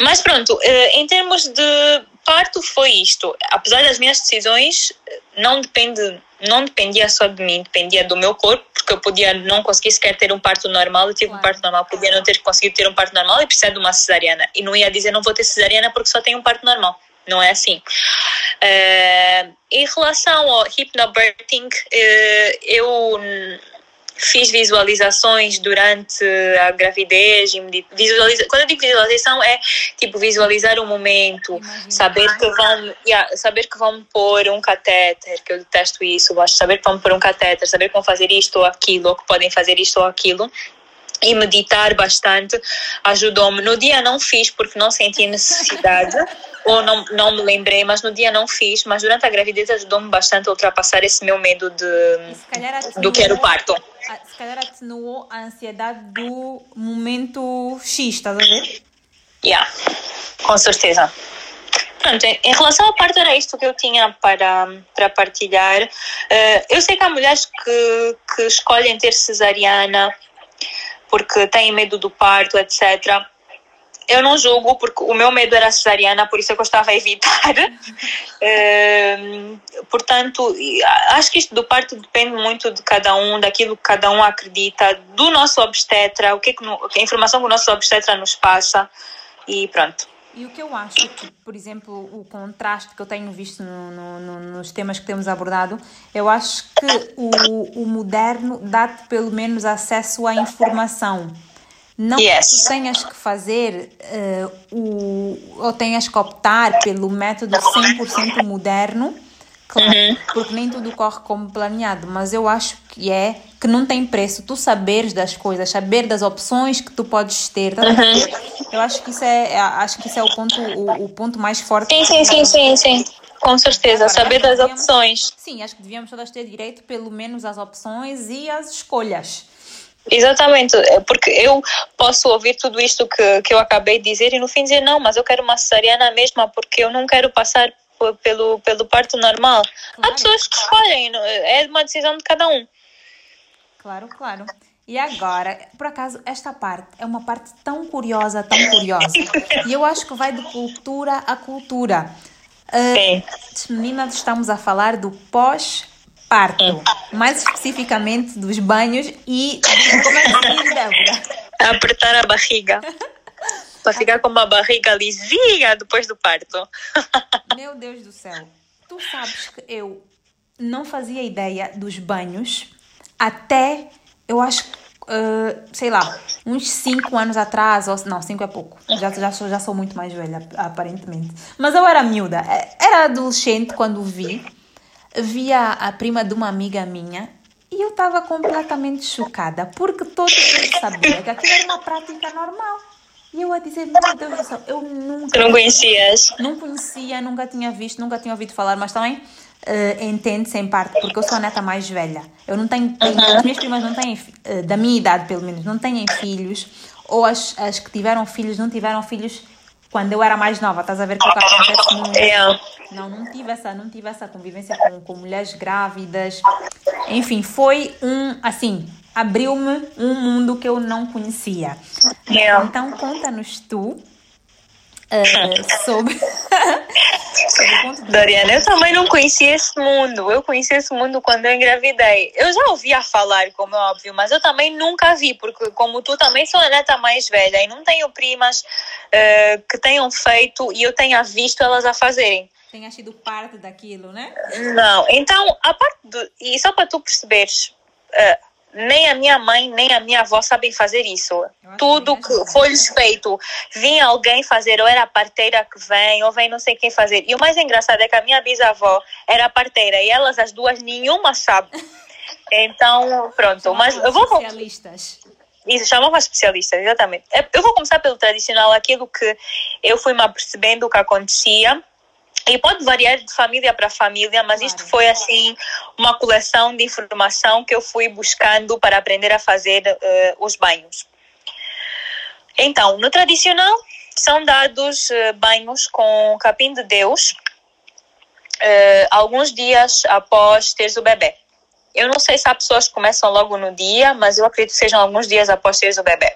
Mas pronto, em termos de parto foi isto. Apesar das minhas decisões, não, depende, não dependia só de mim, dependia do meu corpo, porque eu podia não conseguir sequer ter um parto normal. Eu tive claro. um parto normal, podia não ter conseguido ter um parto normal e precisar de uma cesariana. E não ia dizer não vou ter cesariana porque só tenho um parto normal. Não é assim. Uh, em relação ao hypnobirthing, uh, eu fiz visualizações durante a gravidez. Visualiza... Quando eu digo visualização, é tipo visualizar o momento, saber que, vão, yeah, saber que vão pôr um catéter, que eu detesto isso, gosto de saber que vão pôr um catéter, saber que vão fazer isto ou aquilo, ou que podem fazer isto ou aquilo. E meditar bastante ajudou-me. No dia não fiz porque não senti necessidade ou não, não me lembrei, mas no dia não fiz. Mas durante a gravidez ajudou-me bastante a ultrapassar esse meu medo de, se calhar atenuou, do que era o parto. Se calhar atenuou a ansiedade do momento X, estás a ver? Yeah, com certeza. Pronto, em relação à parte era isto que eu tinha para, para partilhar. Uh, eu sei que há mulheres que, que escolhem ter cesariana porque têm medo do parto, etcétera. Eu não julgo, porque o meu medo era cesariana, por isso eu gostava de evitar. É, portanto, acho que isto do parto depende muito de cada um, daquilo que cada um acredita, do nosso obstetra, o que, é que a informação que o nosso obstetra nos passa, e pronto. E o que eu acho, que, por exemplo, o contraste que eu tenho visto no, no, no, nos temas que temos abordado, eu acho que o, o moderno dá-te pelo menos acesso à informação. Não yes. que tu tenhas que fazer uh, o, ou tenhas que optar pelo método cem por cento moderno, claro, uhum. porque nem tudo corre como planeado, mas eu acho que é que não tem preço tu saberes das coisas, saber das opções que tu podes ter, tá? uhum. Eu acho que isso é, acho que isso é o ponto, o, o ponto mais forte. Sim, sim, sim, sim, sim, com certeza, agora, saber das devíamos, opções. Sim, acho que devíamos todas ter direito pelo menos às opções e às escolhas. Exatamente, porque eu posso ouvir tudo isto que, que eu acabei de dizer e no fim dizer, não, mas eu quero uma cesariana mesmo porque eu não quero passar p- pelo, pelo parto normal. Claro. Há pessoas que escolhem, é uma decisão de cada um. Claro, claro. E agora, por acaso, esta parte é uma parte tão curiosa, tão curiosa, e eu acho que vai de cultura a cultura. Uh, meninas, estamos a falar do pós parto, mais especificamente dos banhos e de como é que se Débora? Apertar a barriga para ficar com uma barriga lisinha depois do parto. Meu Deus do céu, tu sabes que eu não fazia ideia dos banhos até, eu acho, uh, sei lá, uns cinco anos atrás, ou, não, cinco é pouco, já, já, sou, já sou muito mais velha, aparentemente, mas eu era miúda, era adolescente quando vi, via a prima de uma amiga minha e eu estava completamente chocada, porque todo mundo sabia que aquilo era uma prática normal. E eu a dizer, meu Deus do céu, eu nunca... Tu não conhecias? Não conhecia, nunca tinha visto, nunca tinha ouvido falar, mas também uh, entende-se em parte, porque eu sou a neta mais velha. Eu não tenho... Uhum. As minhas primas não têm... Uh, da minha idade, pelo menos, não têm filhos, ou as, as que tiveram filhos não tiveram filhos quando eu era mais nova, estás a ver que o que acontece no... Yeah. Não, não tive essa, não tive essa convivência com, com mulheres grávidas. Enfim, foi um, assim, abriu-me um mundo que eu não conhecia. Yeah. Então, conta-nos tu uh, sobre... Doriana, eu também não conhecia esse mundo. Eu conheci esse mundo quando eu engravidei. Eu já ouvia falar, como é óbvio, mas eu também nunca vi, porque como tu também sou a neta mais velha e não tenho primas uh, que tenham feito e eu tenha visto elas a fazerem. Tenha sido parte daquilo, né? Não, então, a parte do... E só para tu perceberes... Uh, nem a minha mãe, nem a minha avó sabem fazer isso. Tudo que foi-lhes feito, vinha alguém fazer, ou era a parteira que vem, ou vem não sei quem fazer. E o mais engraçado é que a minha bisavó era a parteira, e elas, as duas, nenhuma sabe. Então, pronto. Mas eu vou... Especialistas. Isso, chamavam especialistas, exatamente. Eu vou começar pelo tradicional, aquilo que eu fui me apercebendo que acontecia. E pode variar de família para família, mas isto foi assim uma coleção de informação que eu fui buscando para aprender a fazer uh, os banhos. Então, no tradicional são dados uh, banhos com capim de Deus uh, alguns dias após teres o bebê. Eu não sei se há pessoas que começam logo no dia, mas eu acredito que sejam alguns dias após teres o bebê.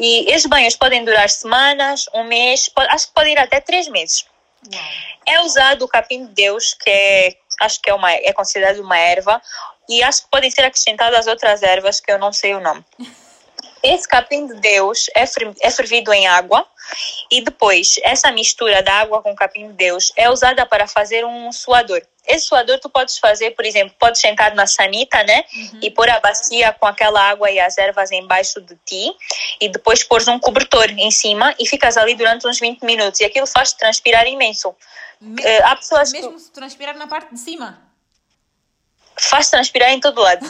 E esses banhos podem durar semanas, um mês, pode, acho que pode ir até três meses. É usado o capim de Deus, que é, acho que é, uma, é considerado uma erva, e acho que podem ser acrescentadas outras ervas que eu não sei o nome. esse capim de Deus é, fr- é fervido em água e depois essa mistura da água com o capim de Deus é usada para fazer um suador. Esse suador tu podes fazer, por exemplo, podes sentar na sanita, né? Uhum. E pôr a bacia com aquela água e as ervas embaixo de ti e depois pôres um cobertor em cima e ficas ali durante uns vinte minutos e aquilo faz-te transpirar imenso. Mesmo, uh, há pessoas mesmo que... se transpirar na parte de cima? Faz-te transpirar em todo lado.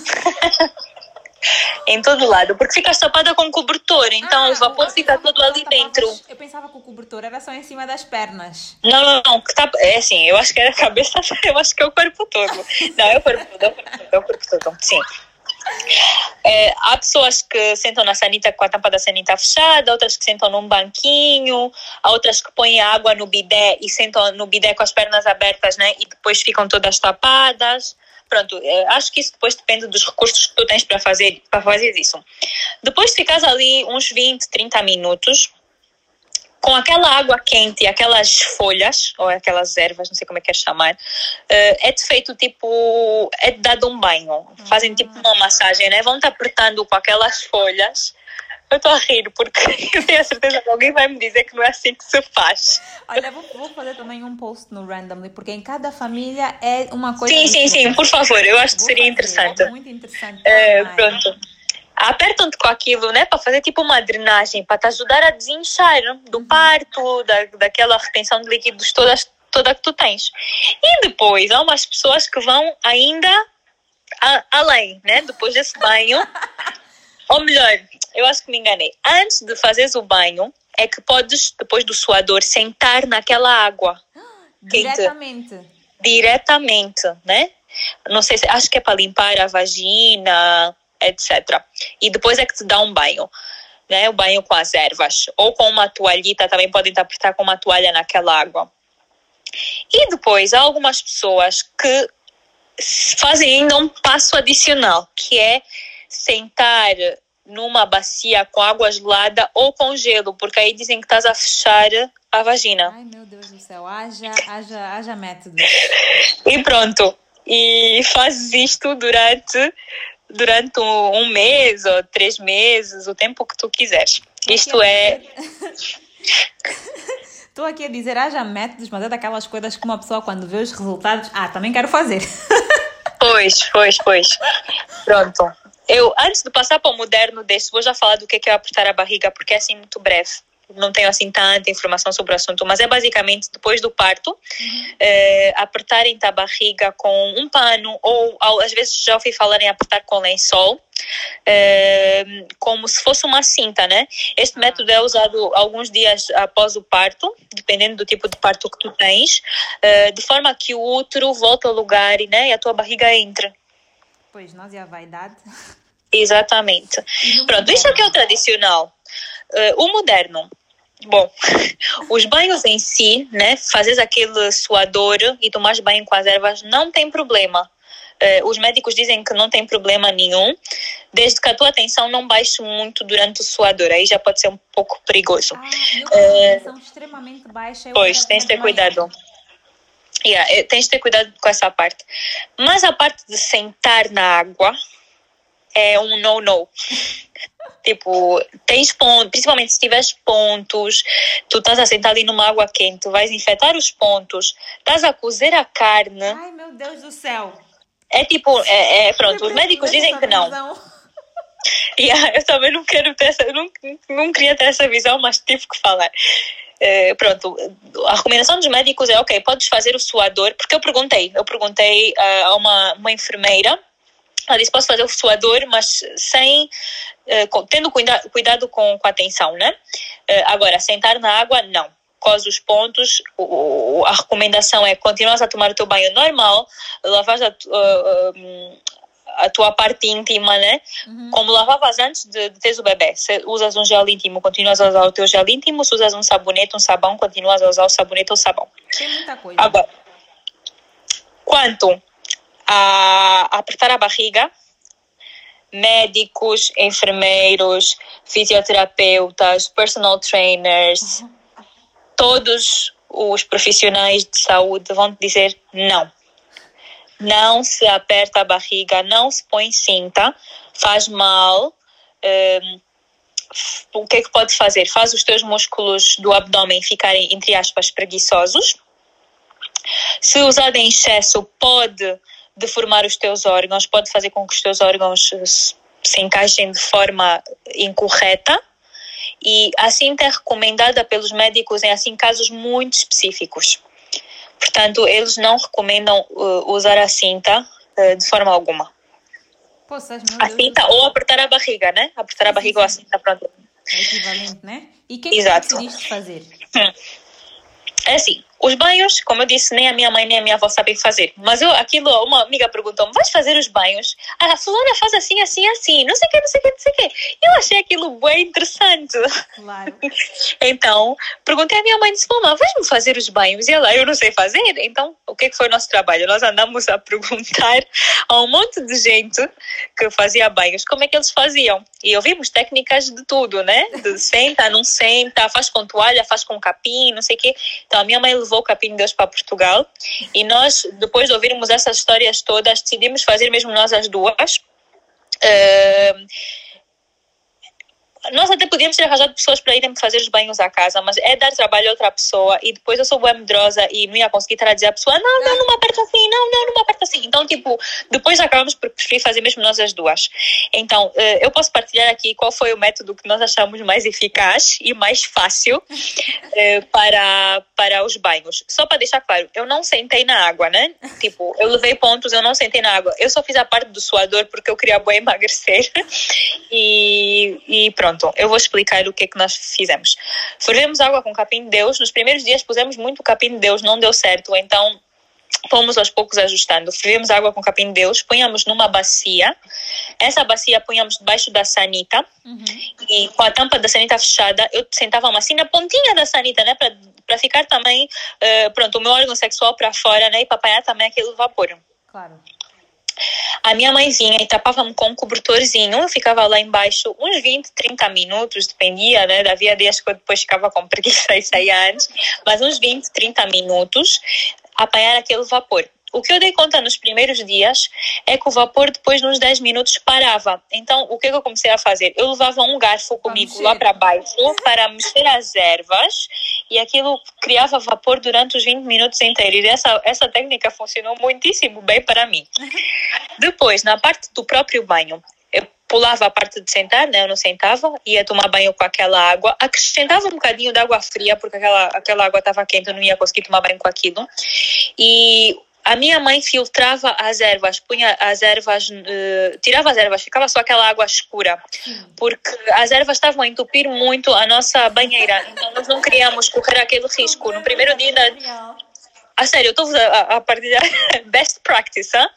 Em todo lado, porque ficas tapada com cobertor, então ah, o vapor fica todo ali tapavas, dentro. Eu pensava que o cobertor era só em cima das pernas. Não, não, não, que tá, é assim, eu acho que era a cabeça, eu acho que é o corpo todo. Não, é o corpo todo, é o corpo todo, é o corpo todo, sim. É, há pessoas que sentam na sanita com a tampa da sanita fechada, outras que sentam num banquinho, há outras que põem água no bidé e sentam no bidé com as pernas abertas, né? E depois ficam todas tapadas. Pronto, acho que isso depois depende dos recursos que tu tens para fazer, para fazer isso. Depois de ficares ali uns vinte, trinta minutos, com aquela água quente e aquelas folhas, ou aquelas ervas, não sei como é que é chamar, é-te feito tipo, é-te dado um banho. Fazem tipo uma massagem, né? Vão-te apertando com aquelas folhas. Eu estou a rir porque eu tenho a certeza que alguém vai me dizer que não é assim que se faz. Olha, vou, vou fazer também um post no Randomly, porque em cada família é uma coisa... Sim, sim, sim, por favor, eu acho que seria interessante. É muito interessante. É, pronto. Apertam-te com aquilo, né, para fazer tipo uma drenagem, para te ajudar a desinchar do parto, da, daquela retenção de líquidos todas, toda que tu tens. E depois, há umas pessoas que vão ainda a, além, né, depois desse banho... Ou melhor, eu acho que me enganei. Antes de fazeres o banho, é que podes, depois do suador, sentar naquela água. Diretamente. Quente. Diretamente, né? Não sei se... Acho que é para limpar a vagina, etcétera. E depois é que te dá um banho, né? O banho com as ervas. Ou com uma toalhita, também podem te apertar com uma toalha naquela água. E depois, há algumas pessoas que fazem ainda um passo adicional, que é... sentar numa bacia com água gelada ou com gelo, porque aí dizem que estás a fechar a vagina. Ai, meu Deus do céu, haja, haja, haja método. E pronto, e fazes isto durante, durante um, um mês ou três meses, o tempo que tu quiseres. Isto é... Estou aqui a dizer haja métodos, mas é daquelas coisas que uma pessoa quando vê os resultados, ah, também quero fazer. Pois, pois, pois. Pronto. Eu, antes de passar para o moderno desse, vou já falar do que é, que é apertar a barriga, porque é assim muito breve. Não tenho assim tanta informação sobre o assunto, mas é basicamente depois do parto, uhum. eh, apertarem-te a barriga com um pano, ou às vezes já ouvi falar em apertar com lençol, eh, como se fosse uma cinta, né? Este método é usado alguns dias após o parto, dependendo do tipo de parto que tu tens, eh, de forma que o útero volte ao lugar, né? E a tua barriga entra. Pois, nós e a vaidade. Exatamente. Pronto, isso aqui é o tradicional. Uh, o moderno. Bom, os banhos em si, né? Fazes aquele suador e tomas banho com as ervas, não tem problema. Uh, os médicos dizem que não tem problema nenhum, desde que a tua atenção não baixe muito durante o suador. Aí já pode ser um pouco perigoso. Ah, eu uh, atenção extremamente baixa. Pois, tens de ter cuidado. Yeah, tens de ter cuidado com essa parte. Mas a parte de sentar na água é um no-no. Tipo, tens pontos, principalmente se tiveres pontos, tu estás a sentar ali numa água quente, tu vais infectar os pontos, estás a cozer a carne. Ai, meu Deus do céu. É tipo, é, é pronto, os médicos dizem que não. Yeah, eu também não quero ter essa, não, não queria ter essa visão, mas tive que falar. Uh, pronto, a recomendação dos médicos é ok, podes fazer o suador, porque eu perguntei, eu perguntei uh, a uma, uma enfermeira, ela disse posso fazer o suador, mas sem uh, com, tendo cuida- cuidado com, com a atenção, né? Uh, agora, sentar na água, não. Cose os pontos, o, o, a recomendação é continuas a tomar o teu banho normal, lavar a tu, uh, uh, a tua parte íntima, né? Uhum. Como lavavas antes de, de teres o bebê. Se usas um gel íntimo, continuas a usar o teu gel íntimo. Se usas um sabonete, um sabão, continuas a usar o sabonete ou o sabão. Tem muita coisa. Agora, quanto a apertar a barriga, médicos, enfermeiros, fisioterapeutas, personal trainers, uhum. todos os profissionais de saúde vão te dizer não. Não se aperta a barriga, não se põe cinta, faz mal, um, o que é que pode fazer? Faz os teus músculos do abdômen ficarem, entre aspas, preguiçosos. Se usado em excesso, pode deformar os teus órgãos, pode fazer com que os teus órgãos se encaixem de forma incorreta. E assim é recomendada pelos médicos em assim casos muito específicos. Portanto, eles não recomendam uh, usar a cinta uh, de forma alguma. Poxa, a cinta ou apertar a barriga, né? Apertar a barriga ou a cinta, pronto. É equivalente, né? E o que é que decidiste fazer? É assim, os banhos, como eu disse, nem a minha mãe nem a minha avó sabem fazer. Mas eu, aquilo, uma amiga perguntou-me, vais fazer os banhos? Ah, a fulana faz assim, assim, assim, não sei o quê, não sei o quê, não sei o quê. Eu achei aquilo bem interessante. Claro. Então, perguntei à minha mãe, disse, mamãe, vais-me fazer os banhos? E ela, eu não sei fazer. Então, o que é que foi o nosso trabalho? Nós andamos a perguntar a um monte de gente que fazia banhos, como é que eles faziam. E ouvimos técnicas de tudo, né? De senta, não senta, faz com toalha, faz com capim, não sei o quê. Então, a minha mãe levou o capim de Deus para Portugal e nós, depois de ouvirmos essas histórias todas, decidimos fazer mesmo nós as duas. Uh, nós até podíamos ter arranjado pessoas para irem fazer os banhos à casa, mas é dar trabalho a outra pessoa e depois eu sou boa medrosa e não ia conseguir estar a dizer à pessoa, não, não, não me aperta assim, não, não, não me aperta assim. Então, tipo, depois acabamos por preferir fazer mesmo nós as duas. Então, uh, eu posso partilhar aqui qual foi o método que nós achamos mais eficaz e mais fácil uh, para, para os banhos. Só para deixar claro, eu não sentei na água, né? Tipo, eu levei pontos, eu não sentei na água. Eu só fiz a parte do suador porque eu queria boa emagrecer. E, e pronto, eu vou explicar o que é que nós fizemos. Fervemos água com capim de Deus. Nos primeiros dias pusemos muito capim de Deus, não deu certo, então... fomos aos poucos ajustando, fervíamos água com capim de Deus, punhamos numa bacia, essa bacia punhamos debaixo da sanita, uhum. E com a tampa da sanita fechada, eu sentava assim na pontinha da sanita, né, para ficar também, uh, pronto, o meu órgão sexual para fora, né, e para apanhar também aquele vapor. Claro. A minha mãe vinha e tapava-me com um cobertorzinho, eu ficava lá embaixo uns vinte, trinta minutos, dependia, né? Havia dias que eu depois ficava com preguiça e saía antes, mas uns vinte, trinta minutos, apanhar aquele vapor. O que eu dei conta nos primeiros dias é que o vapor depois de uns dez minutos parava. Então, o que eu comecei a fazer? Eu levava um garfo comigo lá para baixo para mexer as ervas e aquilo criava vapor durante os vinte minutos inteiros. E essa, essa técnica funcionou muitíssimo bem para mim. Depois, na parte do próprio banho, eu pulava a parte de sentar, né? Eu não sentava, ia tomar banho com aquela água, acrescentava um bocadinho de água fria, porque aquela, aquela água estava quente, eu não ia conseguir tomar banho com aquilo. E... a minha mãe filtrava as ervas, punha as ervas, uh, tirava as ervas, ficava só aquela água escura, porque as ervas estavam a entupir muito a nossa banheira, então nós não queríamos correr aquele risco. No primeiro dia, da... a sério, eu estou a, a partilhar best practice, hein?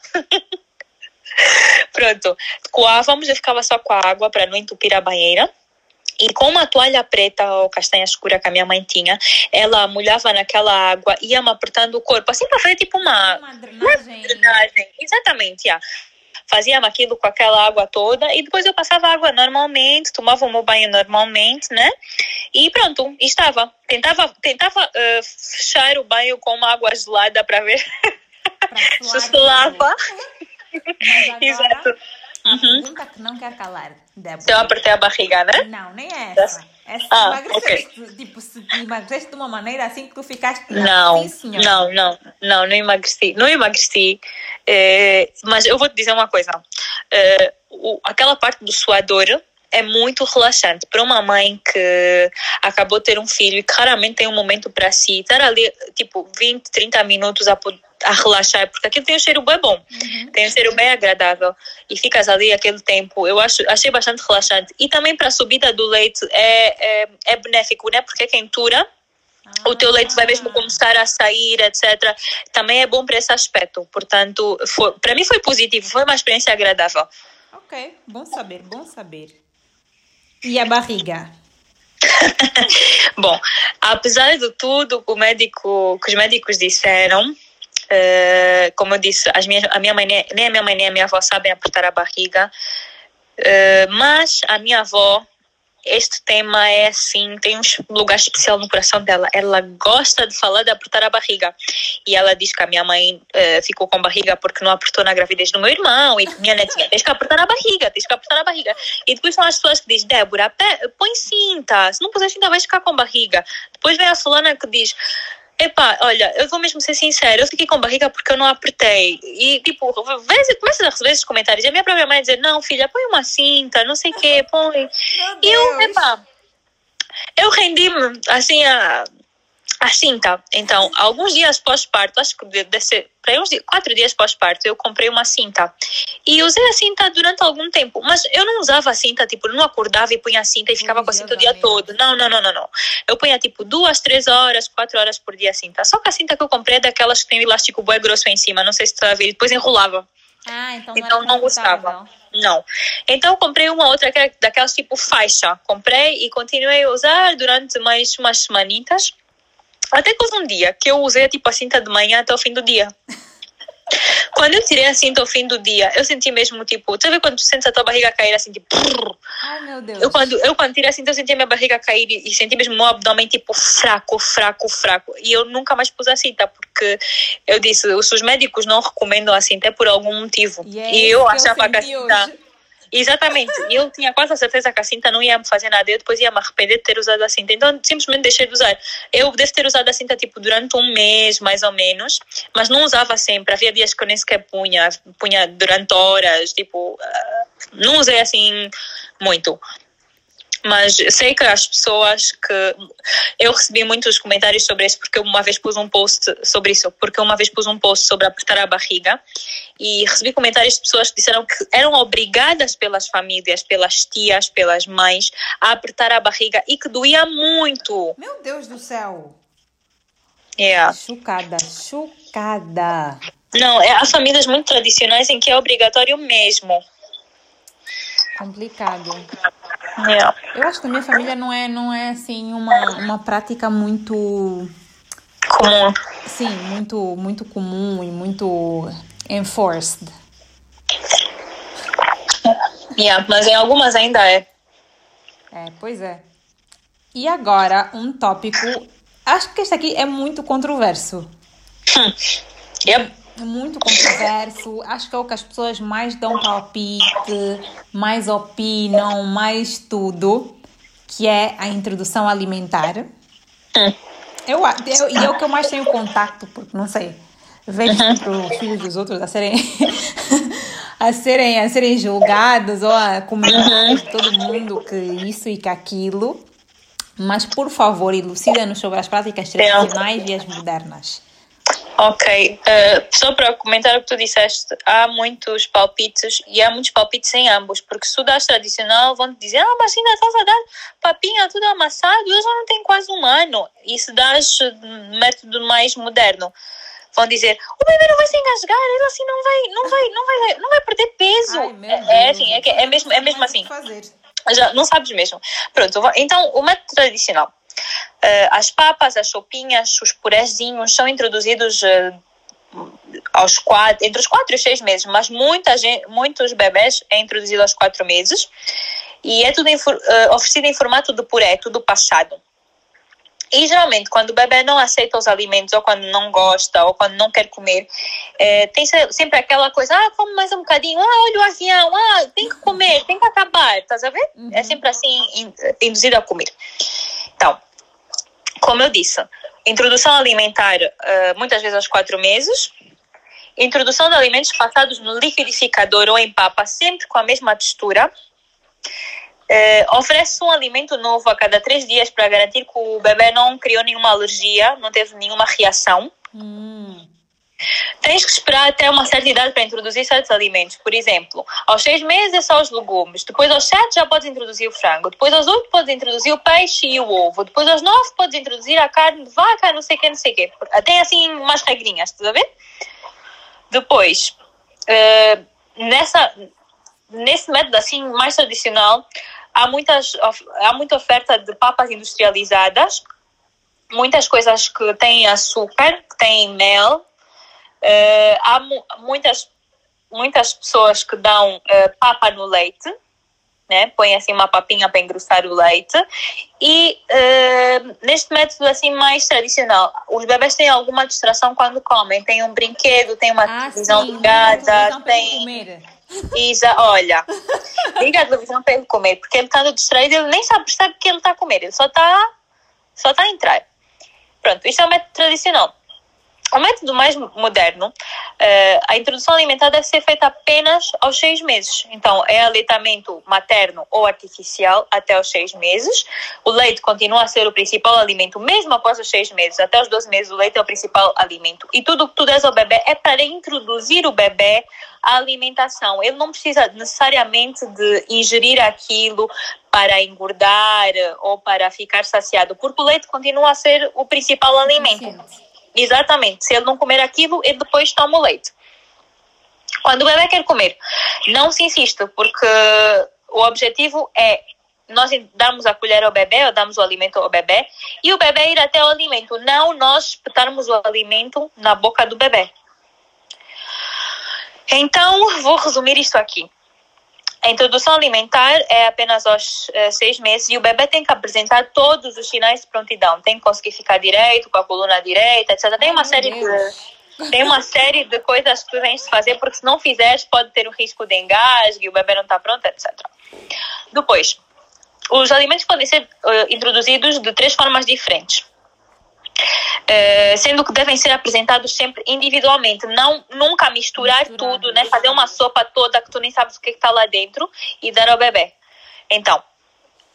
Pronto, coávamos, eu ficava só com a água para não entupir a banheira. E com uma toalha preta ou castanha escura que a minha mãe tinha, ela molhava naquela água e ia me apertando o corpo, assim para fazer tipo uma... Uma drenagem. Uma drenagem. Exatamente, yeah. Fazia aquilo com aquela água toda e depois eu passava a água normalmente, tomava o meu banho normalmente, né? E pronto, estava. Tentava, tentava uh, fechar o banho com uma água gelada para ver se se lava. Exato. Uhum. Pergunta que não quer calar, Débora. Se eu apertei a barriga, né? Não, nem é essa. É se ah, emagreceste, okay. Tipo, se emagreceste de uma maneira assim que tu ficaste... Não, assim, senhora. não, não, não, não emagreci. Não emagreci, eh, mas eu vou te dizer uma coisa. Eh, o, aquela parte do suador é muito relaxante. Para uma mãe que acabou de ter um filho e que raramente tem um momento para si, estar ali, tipo, vinte, trinta minutos a poder... a relaxar, porque aquilo tem um cheiro bem bom, uhum. Tem um cheiro bem agradável e ficas ali aquele tempo, eu acho, achei bastante relaxante. E também para a subida do leite é, é, é benéfico, né? Porque é quentura, ah. O teu leite vai mesmo começar a sair, etcétera. Também é bom para esse aspecto, portanto, para mim foi positivo, foi uma experiência agradável. Ok, bom saber, bom saber. E a barriga? Bom, apesar de tudo o médico, que os médicos disseram, Uh, como eu disse, as minhas, a minha mãe, nem a minha mãe nem a minha avó sabem apertar a barriga, uh, mas a minha avó este tema é assim, tem um lugar especial no coração dela. Ela gosta de falar de apertar a barriga. E ela diz que a minha mãe uh, ficou com barriga porque não apertou na gravidez do meu irmão. E minha netinha, tens que apertar a barriga, tens que apertar a barriga. E depois são as pessoas que dizem, Débora, põe cinta. Se não puser cinta, vais ficar com barriga. Depois vem a fulana que diz... Epá, olha, eu vou mesmo ser sincera, eu fiquei com barriga porque eu não apertei. E, tipo, começa a receber esses comentários. E a minha própria mãe dizer, não, filha, põe uma cinta, não sei o quê, põe. E eu, epá, eu rendi-me, assim, a, a cinta. Então, alguns dias pós-parto, acho que deve ser, para uns dias, quatro dias pós-parto, eu comprei uma cinta. E usei a cinta durante algum tempo. Mas eu não usava a cinta, tipo, não acordava e punha a cinta e ficava com a cinta o dia todo. Não, não, não, não, não. Eu punha, tipo, duas, três horas, quatro horas por dia a cinta. Só que a cinta que eu comprei é daquelas que tem o elástico bué grosso em cima. Não sei se tu vai ver. Depois enrolava. Ah, então não, então, não gostava. Não. Então eu comprei uma outra daquelas, tipo, faixa. Comprei e continuei a usar durante mais umas semanitas. Até que houve um dia que eu usei tipo a cinta de manhã até o fim do dia. Quando eu tirei a cinta ao fim do dia, eu senti mesmo tipo... Sabe quando tu sentes a tua barriga cair assim, tipo... Ai, meu Deus. Eu quando, eu, quando tirei a cinta, eu senti a minha barriga cair e senti mesmo o meu abdômen tipo fraco, fraco, fraco. E eu nunca mais pus a cinta, porque eu disse, os médicos não recomendam a cinta, é por algum motivo. E, é e eu achava que a cinta... Hoje. Exatamente, eu tinha quase a certeza que a cinta não ia me fazer nada, eu depois ia me arrepender de ter usado a cinta, então simplesmente deixei de usar. Eu devo ter usado a cinta tipo durante um mês mais ou menos, mas não usava sempre, havia dias que eu nem sequer punha punha durante horas, tipo não usei assim muito. Mas sei que as pessoas que... Eu recebi muitos comentários sobre isso, porque eu uma vez pus um post sobre isso, porque eu uma vez pus um post sobre apertar a barriga e recebi comentários de pessoas que disseram que eram obrigadas pelas famílias, pelas tias, pelas mães, a apertar a barriga e que doía muito. Meu Deus do céu! É. Chocada, chocada. Não, é, há famílias muito tradicionais em que é obrigatório mesmo. Complicado. Yeah. Eu acho que a minha família não é, não é assim, uma, uma prática muito... Comum. Sim, muito, muito comum e muito enforced. Yeah, mas em algumas ainda é. É, pois é. E agora, um tópico... Acho que este aqui é muito controverso. Hum. Yep. Muito controverso, acho que é o que as pessoas mais dão palpite, mais opinam, mais tudo, que é a introdução alimentar. E eu, eu, eu, é o que eu mais tenho contato, porque não sei, vejo os filhos dos outros a serem, a serem, a serem julgados ou a comentar de todo mundo que isso e que aquilo. Mas, por favor, elucida-nos sobre as práticas tradicionais e as modernas. Ok, uh, só para comentar o que tu disseste, há muitos palpites e há muitos palpites em ambos, porque se tu dás tradicional vão te dizer, ah, mas ainda estás a dar papinha tudo amassado, eu já não tenho quase um ano, e se dás método mais moderno, vão dizer, o bebê não vai se engasgar, ele assim não vai, não vai, não vai, não vai perder peso. Ai, meu Deus, é assim, é, que, é mesmo, é mesmo assim, já não sabes mesmo. Pronto, então o método tradicional. Uh, as papas, as sopinhas, os purezinhos são introduzidos uh, aos quatro, entre os quatro e os seis meses, mas muita gente, muitos bebés é introduzido aos quatro meses e é tudo em, uh, oferecido em formato de puré, tudo passado. E geralmente quando o bebê não aceita os alimentos ou quando não gosta ou quando não quer comer, é, tem sempre aquela coisa, ah, come mais um bocadinho, ah, olha o avião, ah, tem que comer, tem que acabar, estás a ver? É sempre assim in, induzido a comer. Então, como eu disse, introdução alimentar uh, muitas vezes aos quatro meses, introdução de alimentos passados no liquidificador ou em papa, sempre com a mesma textura, uh, oferece um alimento novo a cada três dias para garantir que o bebê não criou nenhuma alergia, não teve nenhuma reação. Hum. Tens que esperar até uma certa idade para introduzir certos alimentos. Por exemplo, aos seis meses é só os legumes, depois aos sete já podes introduzir o frango, depois aos oito podes introduzir o peixe e o ovo, depois aos nove podes introduzir a carne de vaca, não sei o que, não sei o que. Tem assim umas regrinhas, estás a ver? Depois, uh, nessa, nesse método assim mais tradicional, há, muitas, há muita oferta de papas industrializadas, muitas coisas que têm açúcar, que têm mel. Uh, há mu- muitas, muitas pessoas que dão uh, papa no leite, né? Põe assim uma papinha para engrossar o leite. E uh, neste método assim mais tradicional, os bebés têm alguma distração quando comem. Tem um brinquedo, tem uma ah, televisão sim, ligada, tem... Isa, olha, liga a televisão para ele comer, porque ele está distraído, ele nem sabe perceber que ele está a comer, ele só está só tá a entrar. Pronto, isto é um método tradicional. O método mais moderno, uh, a introdução alimentar deve ser feita apenas aos seis meses. Então, é aleitamento materno ou artificial até os seis meses. O leite continua a ser o principal alimento, mesmo após os seis meses. Até os doze meses, o leite é o principal alimento. E tudo o que tu dás ao bebê é para introduzir o bebê à alimentação. Ele não precisa necessariamente de ingerir aquilo para engordar ou para ficar saciado, porque o leite continua a ser o principal alimento. Exatamente, se ele não comer aquilo, ele depois toma o leite. Quando o bebê quer comer, não se insiste, porque o objetivo é nós damos a colher ao bebê, ou damos o alimento ao bebê, e o bebê ir até o alimento, não nós espetarmos o alimento na boca do bebê. Então, vou resumir isto aqui. A introdução alimentar é apenas aos uh, seis meses e o bebê tem que apresentar todos os sinais de prontidão. Tem que conseguir ficar direito, com a coluna direita, etcétera. Tem uma, série de, tem uma série de coisas que tu tens de fazer, porque se não fizeres pode ter o risco de engasgo e o bebê não está pronto, etcétera. Depois, os alimentos podem ser uh, introduzidos de três formas diferentes. Uh, sendo que devem ser apresentados sempre individualmente, não, nunca misturar, misturar tudo, né? Fazer uma sopa toda que tu nem sabes o que está lá dentro e dar ao bebê. Então,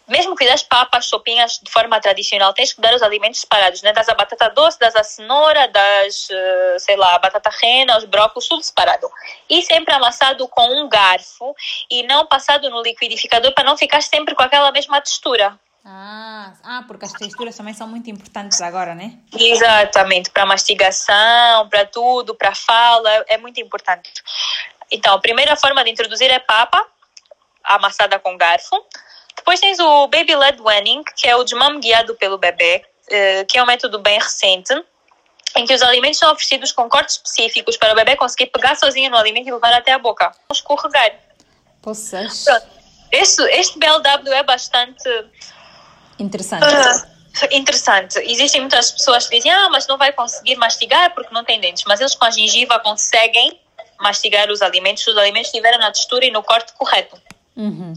mesmo que das papas, sopinhas de forma tradicional, tens que dar os alimentos separados, né? Das a batata doce, das a cenoura, das, uh, sei lá, a batata rena, os brócolos, tudo separado. E sempre amassado com um garfo e não passado no liquidificador para não ficar sempre com aquela mesma textura. Ah, ah, porque as texturas também são muito importantes agora, né? Exatamente, para mastigação, para tudo, para fala, é muito importante. Então, a primeira forma de introduzir é papa, amassada com garfo. Depois tens o baby-led weaning, que é o desmame guiado pelo bebê, que é um método bem recente, em que os alimentos são oferecidos com cortes específicos para o bebê conseguir pegar sozinho no alimento e levar até a boca, não escorregar. Poças. Este, este B L W é bastante... Interessante. Uh, interessante. Existem muitas pessoas que dizem, ah, mas não vai conseguir mastigar porque não tem dentes. Mas eles com a gengiva conseguem mastigar os alimentos se os alimentos estiverem na textura e no corte correto. Uhum.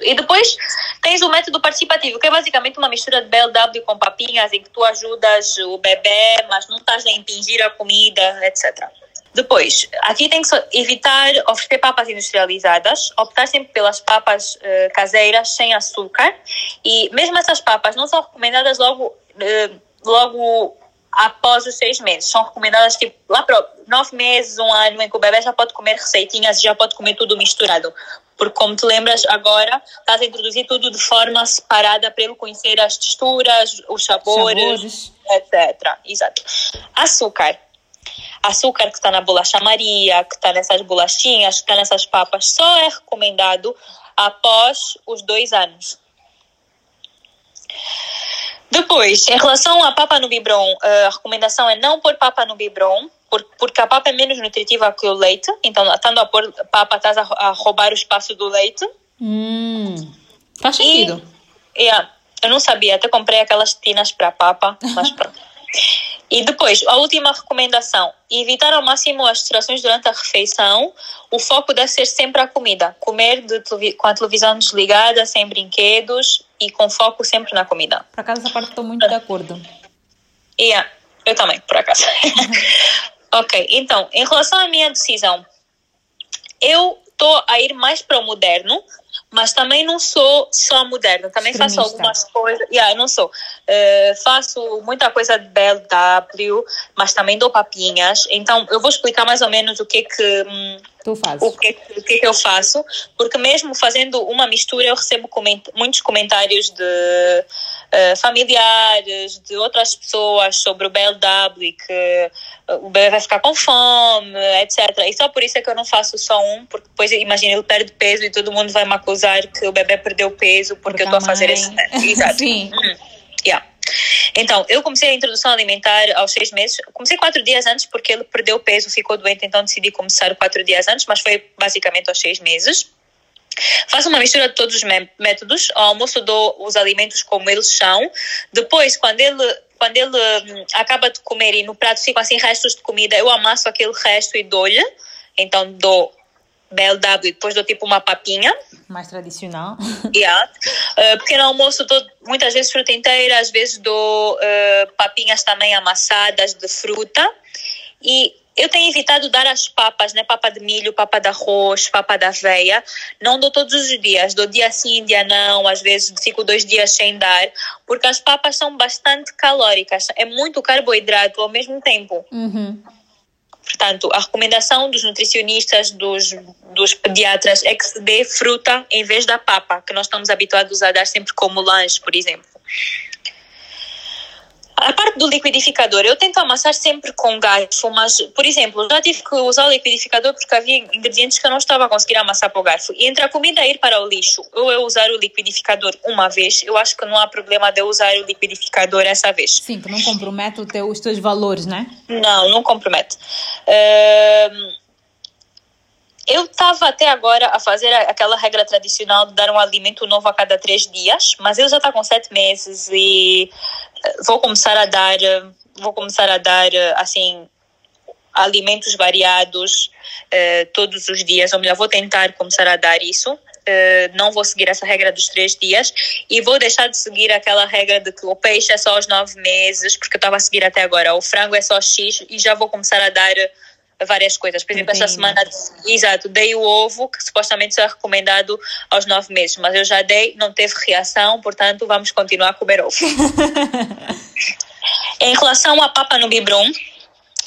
E depois tens o método participativo, que é basicamente uma mistura de B L W com papinhas em que tu ajudas o bebê, mas não estás a impingir a comida, etcétera. Depois, aqui tem que evitar oferecer papas industrializadas, optar sempre pelas papas uh, caseiras, sem açúcar. E mesmo essas papas não são recomendadas logo, uh, logo após os seis meses. São recomendadas tipo, lá para nove meses, um ano, em que o bebê já pode comer receitinhas, já pode comer tudo misturado. Porque, como te lembras agora, estás a introduzir tudo de forma separada para ele conhecer as texturas, os sabores, sabores. etcétera. Exato. Açúcar. Açúcar que está na bolacha Maria, que está nessas bolachinhas, que está nessas papas, só é recomendado após os dois anos. Depois, em relação à papa no biberon, a recomendação é não pôr papa no biberon, porque a papa é menos nutritiva que o leite, então estando a pôr papa estás a roubar o espaço do leite. Hum, faz sentido. E, yeah, eu não sabia, até comprei aquelas tinas para papa, mas pronto. E depois, a última recomendação, evitar ao máximo as distrações durante a refeição. O foco deve ser sempre a comida, comer de, com a televisão desligada, sem brinquedos e com foco sempre na comida. Por acaso, essa parte estou muito de acordo. Yeah, eu também, por acaso. Ok, então, em relação à minha decisão, eu estou a ir mais para o moderno, mas também não sou só moderna, também extremista. Faço algumas coisas, yeah, não sou, uh, faço muita coisa de B L W, mas também dou papinhas, então eu vou explicar mais ou menos o que é que, hum, tu faz. O que, o que é que eu faço, porque mesmo fazendo uma mistura eu recebo coment muitos comentários de uh, familiares, de outras pessoas sobre o B L W, que uh, o bebê vai ficar com fome, etcétera. E só por isso é que eu não faço só um, porque depois imagina ele perde peso e todo mundo vai me acusar que o bebê perdeu peso porque, porque eu estou a fazer esse... Exato. Sim. Hum. Yeah. Então, eu comecei a introdução alimentar aos seis meses. Comecei quatro dias antes porque ele perdeu peso, ficou doente, então decidi começar quatro dias antes, mas foi basicamente aos seis meses. Faço uma mistura de todos os métodos. Ao almoço dou os alimentos como eles são. Depois, quando ele... Quando ele hum, acaba de comer e no prato ficam assim restos de comida, eu amasso aquele resto e dou-lhe. Então dou B L W e depois dou tipo uma papinha. Mais tradicional. Yeah. Uh, pequeno almoço dou muitas vezes fruta inteira, às vezes dou uh, papinhas também amassadas de fruta. E eu tenho evitado dar as papas, né? Papa de milho, papa de arroz, papa de aveia. Não dou todos os dias, dou dia sim, dia não. Às vezes fico dois dias sem dar, porque as papas são bastante calóricas. É muito carboidrato ao mesmo tempo. Uhum. Portanto, a recomendação dos nutricionistas, dos, dos pediatras, é que se dê fruta em vez da papa, que nós estamos habituados a dar sempre como lanche, por exemplo. A parte do liquidificador, eu tento amassar sempre com garfo, mas, por exemplo, já tive que usar o liquidificador porque havia ingredientes que eu não estava a conseguir amassar para o garfo. E entre a comida ir para o lixo ou eu usar o liquidificador uma vez, eu acho que não há problema de eu usar o liquidificador essa vez. Sim, que não compromete os teus valores, né? Não, não compromete. Uh... Eu estava até agora a fazer aquela regra tradicional de dar um alimento novo a cada três dias, mas eu já estou com sete meses e vou começar a dar, vou começar a dar assim, alimentos variados eh, todos os dias, ou melhor, vou tentar começar a dar isso. Eh, não vou seguir essa regra dos três dias e vou deixar de seguir aquela regra de que o peixe é só aos nove meses, porque eu estava a seguir até agora, o frango é só X, e já vou começar a dar várias coisas. Por exemplo, esta semana, exato, dei o ovo, que supostamente só é recomendado aos nove meses, mas eu já dei, não teve reação, portanto vamos continuar a comer ovo. Em relação à papa no biberon,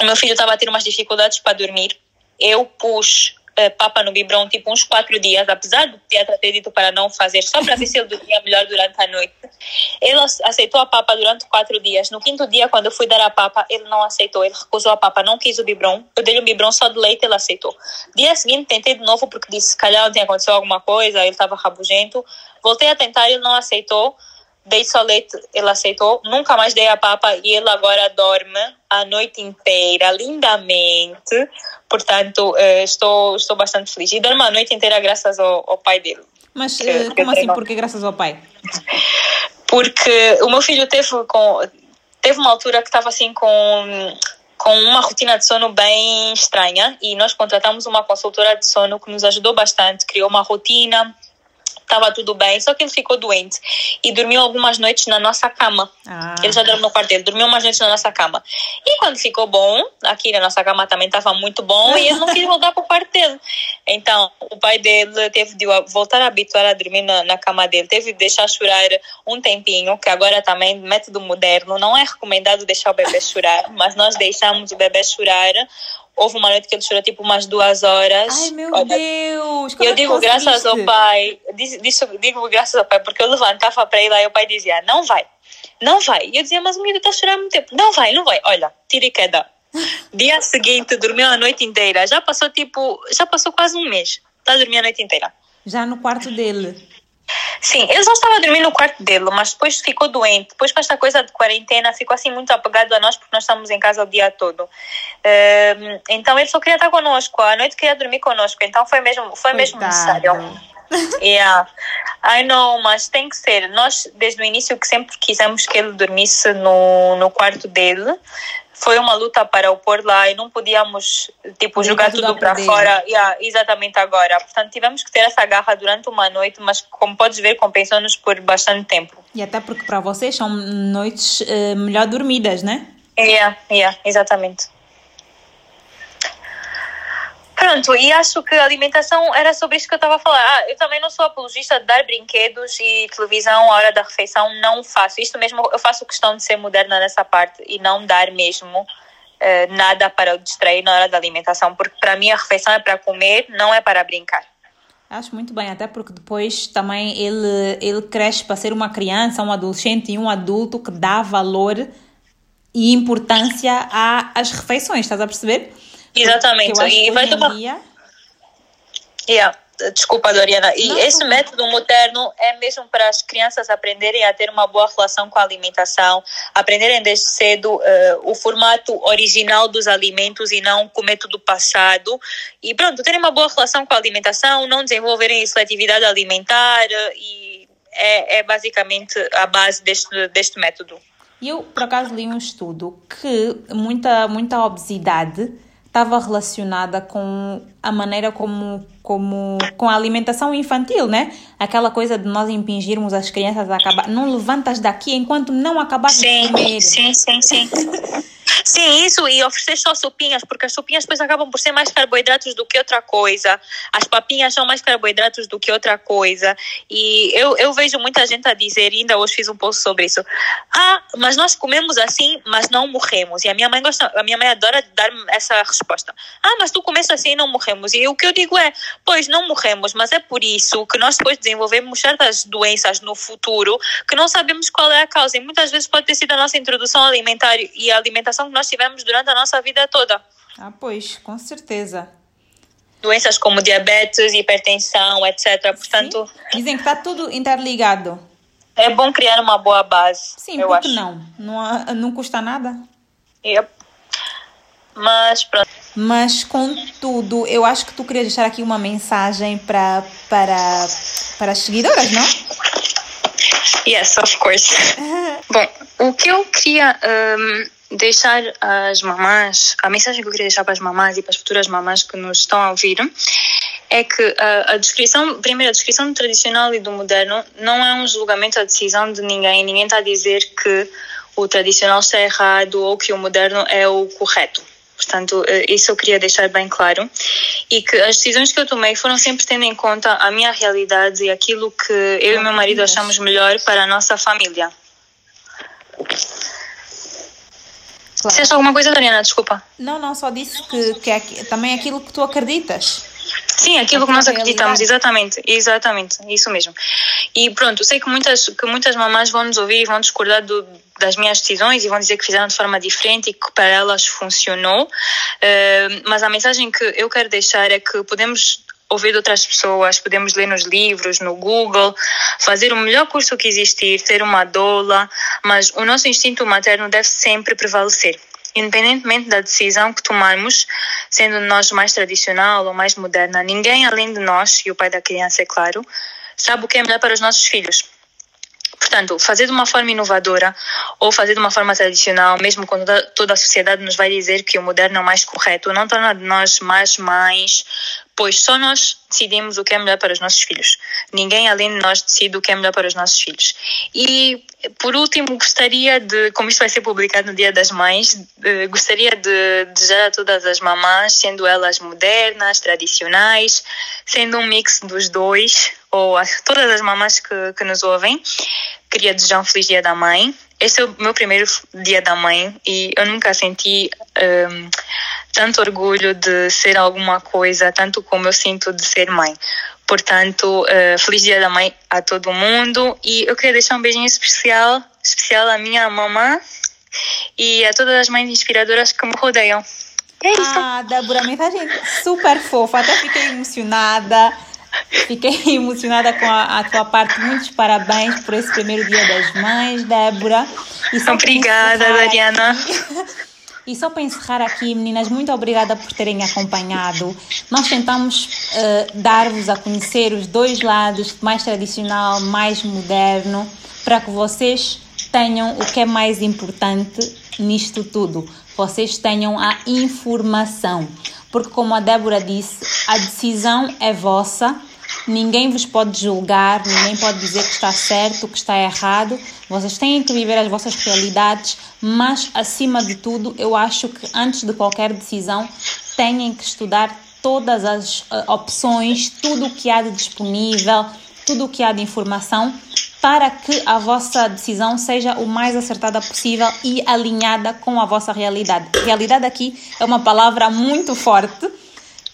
o meu filho estava a ter umas dificuldades para dormir. Eu pus uh, papa no biberon tipo uns quatro dias, apesar do pediatra ter dito para não fazer, só para ver se ele dormia melhor durante a noite. Ele aceitou a papa durante quatro dias. No quinto dia, quando eu fui dar a papa, ele não aceitou, ele recusou a papa, não quis o biberon. Eu dei um biberon só de leite, ele aceitou. Dia seguinte tentei de novo, porque disse, se calhar ontem aconteceu alguma coisa, ele estava rabugento. Voltei a tentar, ele não aceitou. Dei só leite, ele aceitou. Nunca mais dei a papa e ele agora dorme a noite inteira, lindamente. Portanto, estou, estou bastante feliz. E dorme a noite inteira graças ao, ao pai dele. Mas que, como que assim, por que graças ao pai? Porque o meu filho teve, com, teve uma altura que estava assim com, com uma rotina de sono bem estranha e nós contratamos uma consultora de sono que nos ajudou bastante, criou uma rotina, estava tudo bem, só que ele ficou doente e dormiu algumas noites na nossa cama. Ah. Ele já dorme no quarto dele, dormiu umas noites na nossa cama. E quando ficou bom, aqui na nossa cama também estava muito bom e ele não quis voltar para o quarto dele. Então, o pai dele teve de voltar a habituar a dormir na, na cama dele, teve de deixar chorar um tempinho, que agora também, método moderno, não é recomendado deixar o bebê chorar, mas nós deixamos o bebê chorar. Houve uma noite que ele chorou tipo umas duas horas. Ai, meu Olha, Deus! Eu digo graças ao pai, digo, digo graças ao pai, porque eu levantava para ele e o pai dizia, não vai, não vai. E eu dizia, mas o menino está a chorar há muito tempo. Não vai, não vai. Olha, tira e queda. Dia seguinte, dormiu a noite inteira. Já passou tipo, já passou quase um mês. Está a dormir a noite inteira. Já no quarto dele. Sim, ele já estava dormindo no quarto dele, mas depois ficou doente. Depois, com esta coisa de quarentena, ficou assim muito apegado a nós, porque nós estamos em casa o dia todo. Uh, então, ele só queria estar connosco. À noite queria dormir connosco. Então, foi mesmo, foi mesmo necessário. Yeah. I know, mas tem que ser. Nós, desde o início, que sempre quisemos que ele dormisse no, no quarto dele. Foi uma luta para o pôr lá e não podíamos, tipo, jogar tudo para fora. Yeah, exatamente agora. Portanto, tivemos que ter essa garra durante uma noite, mas como podes ver, compensou-nos por bastante tempo. E até porque para vocês são noites uh, melhor dormidas, né? Yeah, yeah, exatamente. Pronto, e acho que a alimentação era sobre isso que eu estava a falar. Ah, eu também não sou apologista de dar brinquedos e televisão à hora da refeição, não faço. Isto mesmo, eu faço questão de ser moderna nessa parte e não dar mesmo eh, nada para o distrair na hora da alimentação, porque para mim a refeição é para comer, não é para brincar. Acho muito bem, até porque depois também ele, ele cresce para ser uma criança, um adolescente e um adulto que dá valor e importância às refeições, estás a perceber? Exatamente, e vai ter uma... Yeah. Desculpa, Doriana. E não, esse não. método materno é mesmo para as crianças aprenderem a ter uma boa relação com a alimentação, aprenderem desde cedo uh, o formato original dos alimentos e não o método passado. E pronto, terem uma boa relação com a alimentação, não desenvolverem seletividade alimentar e é, é basicamente a base deste, deste método. Eu, por acaso, li um estudo que muita, muita obesidade estava relacionada com a maneira como, como com a alimentação infantil, né? Aquela coisa de nós impingirmos às crianças a acabar, não levantas daqui enquanto não acabares de comer. Sim, sim, sim. Sim, isso, e oferecer só sopinhas, porque as sopinhas depois acabam por ser mais carboidratos do que outra coisa. As papinhas são mais carboidratos do que outra coisa. E eu, eu vejo muita gente a dizer, ainda hoje fiz um post sobre isso, ah, mas nós comemos assim, mas não morremos. E a minha mãe gosta, a minha mãe adora dar-me essa resposta. Ah, mas tu comes assim e não morremos. E o que eu digo é, pois, não morremos, mas é por isso que nós depois desenvolvemos certas doenças no futuro que não sabemos qual é a causa. E muitas vezes pode ter sido a nossa introdução alimentar e a alimentação que nós tivemos durante a nossa vida toda. Ah, pois, com certeza. Doenças como diabetes, hipertensão, etcétera. Portanto, sim. Dizem que está tudo interligado. É bom criar uma boa base. Sim, eu porque acho. não? Não, não custa nada. Yep. Mas, pronto. Mas, contudo, eu acho que tu querias deixar aqui uma mensagem para, para, para as seguidoras, não? Yes, of course. Bom, o que eu queria... Um... deixar às mamás, a mensagem que eu queria deixar para as mamás e para as futuras mamás que nos estão a ouvir é que a, a descrição, primeiro, a descrição do tradicional e do moderno não é um julgamento à decisão de ninguém. Ninguém está a dizer que o tradicional está errado ou que o moderno é o correto. Portanto, isso eu queria deixar bem claro. E que as decisões que eu tomei foram sempre tendo em conta a minha realidade e aquilo que eu e meu marido achamos melhor para a nossa família. Claro. Disseste alguma coisa, Doriana? Desculpa. Não, não, só disse que, que é também aquilo que tu acreditas. Sim, aquilo é que nós acreditamos, exatamente, exatamente, isso mesmo. E pronto, sei que muitas, que muitas mamás vão nos ouvir e vão discordar do, das minhas decisões e vão dizer que fizeram de forma diferente e que para elas funcionou, uh, mas a mensagem que eu quero deixar é que podemos ouvir de outras pessoas, podemos ler nos livros, no Google, fazer o melhor curso que existir, ter uma doula, mas o nosso instinto materno deve sempre prevalecer, independentemente da decisão que tomarmos, sendo nós mais tradicional ou mais moderna. Ninguém além de nós, e o pai da criança, é claro, sabe o que é melhor para os nossos filhos. Portanto, fazer de uma forma inovadora ou fazer de uma forma tradicional, mesmo quando toda a sociedade nos vai dizer que o moderno é o mais correto, não torna de nós mais mães, pois só nós decidimos o que é melhor para os nossos filhos. Ninguém além de nós decide o que é melhor para os nossos filhos. E, por último, gostaria de, como isto vai ser publicado no Dia das Mães, eh, gostaria de desejar a todas as mamás, sendo elas modernas, tradicionais, sendo um mix dos dois, ou a todas as mamás que, que nos ouvem, queria desejar um feliz Dia da Mãe. Este é o meu primeiro Dia da Mãe e eu nunca senti um, tanto orgulho de ser alguma coisa, tanto como eu sinto de ser mãe. Portanto, uh, feliz Dia da Mãe a todo mundo e eu queria deixar um beijinho especial, especial à minha mamã e a todas as mães inspiradoras que me rodeiam. É isso. Ah, Débora, mensagem super fofa, até fiquei emocionada. Fiquei emocionada com a, a tua parte. Muitos parabéns por esse primeiro Dia das Mães, Débora. Obrigada, Doriana. E só para encerrar aqui, meninas, muito obrigada por terem acompanhado. Nós tentamos uh, dar-vos a conhecer os dois lados, mais tradicional, mais moderno, para que vocês tenham o que é mais importante nisto tudo. Vocês tenham a informação. Porque, como a Débora disse, a decisão é vossa, ninguém vos pode julgar, ninguém pode dizer que está certo, que está errado. Vocês têm que viver as vossas realidades, mas, acima de tudo, eu acho que, antes de qualquer decisão, têm que estudar todas as uh, opções, tudo o que há de disponível, tudo o que há de informação, para que a vossa decisão seja o mais acertada possível e alinhada com a vossa realidade. Realidade aqui é uma palavra muito forte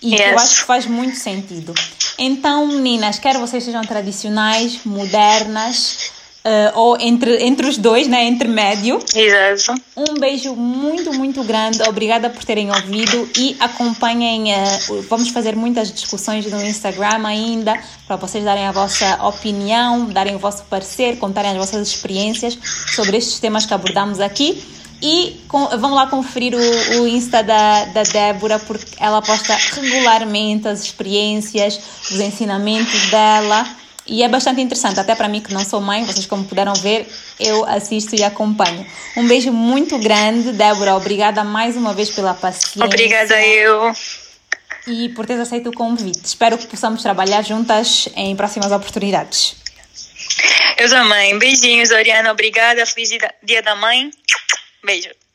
e yes. eu acho que faz muito sentido. Então, meninas, quer vocês sejam tradicionais, modernas, Uh, ou entre, entre os dois, né? Entre médio. Exato. Um beijo muito, muito grande. Obrigada por terem ouvido e acompanhem. Uh, vamos fazer muitas discussões no Instagram ainda, para vocês darem a vossa opinião, darem o vosso parecer, contarem as vossas experiências sobre estes temas que abordamos aqui. E com, vamos lá conferir o, o Insta da, da Débora, porque ela posta regularmente as experiências, os ensinamentos dela. E é bastante interessante, até para mim que não sou mãe, vocês como puderam ver, eu assisto e acompanho. Um beijo muito grande, Débora, obrigada mais uma vez pela paciência. Obrigada eu. E por teres aceito o convite. Espero que possamos trabalhar juntas em próximas oportunidades. Eu também. Beijinhos, Doriana, obrigada. Feliz Dia da Mãe. Beijo.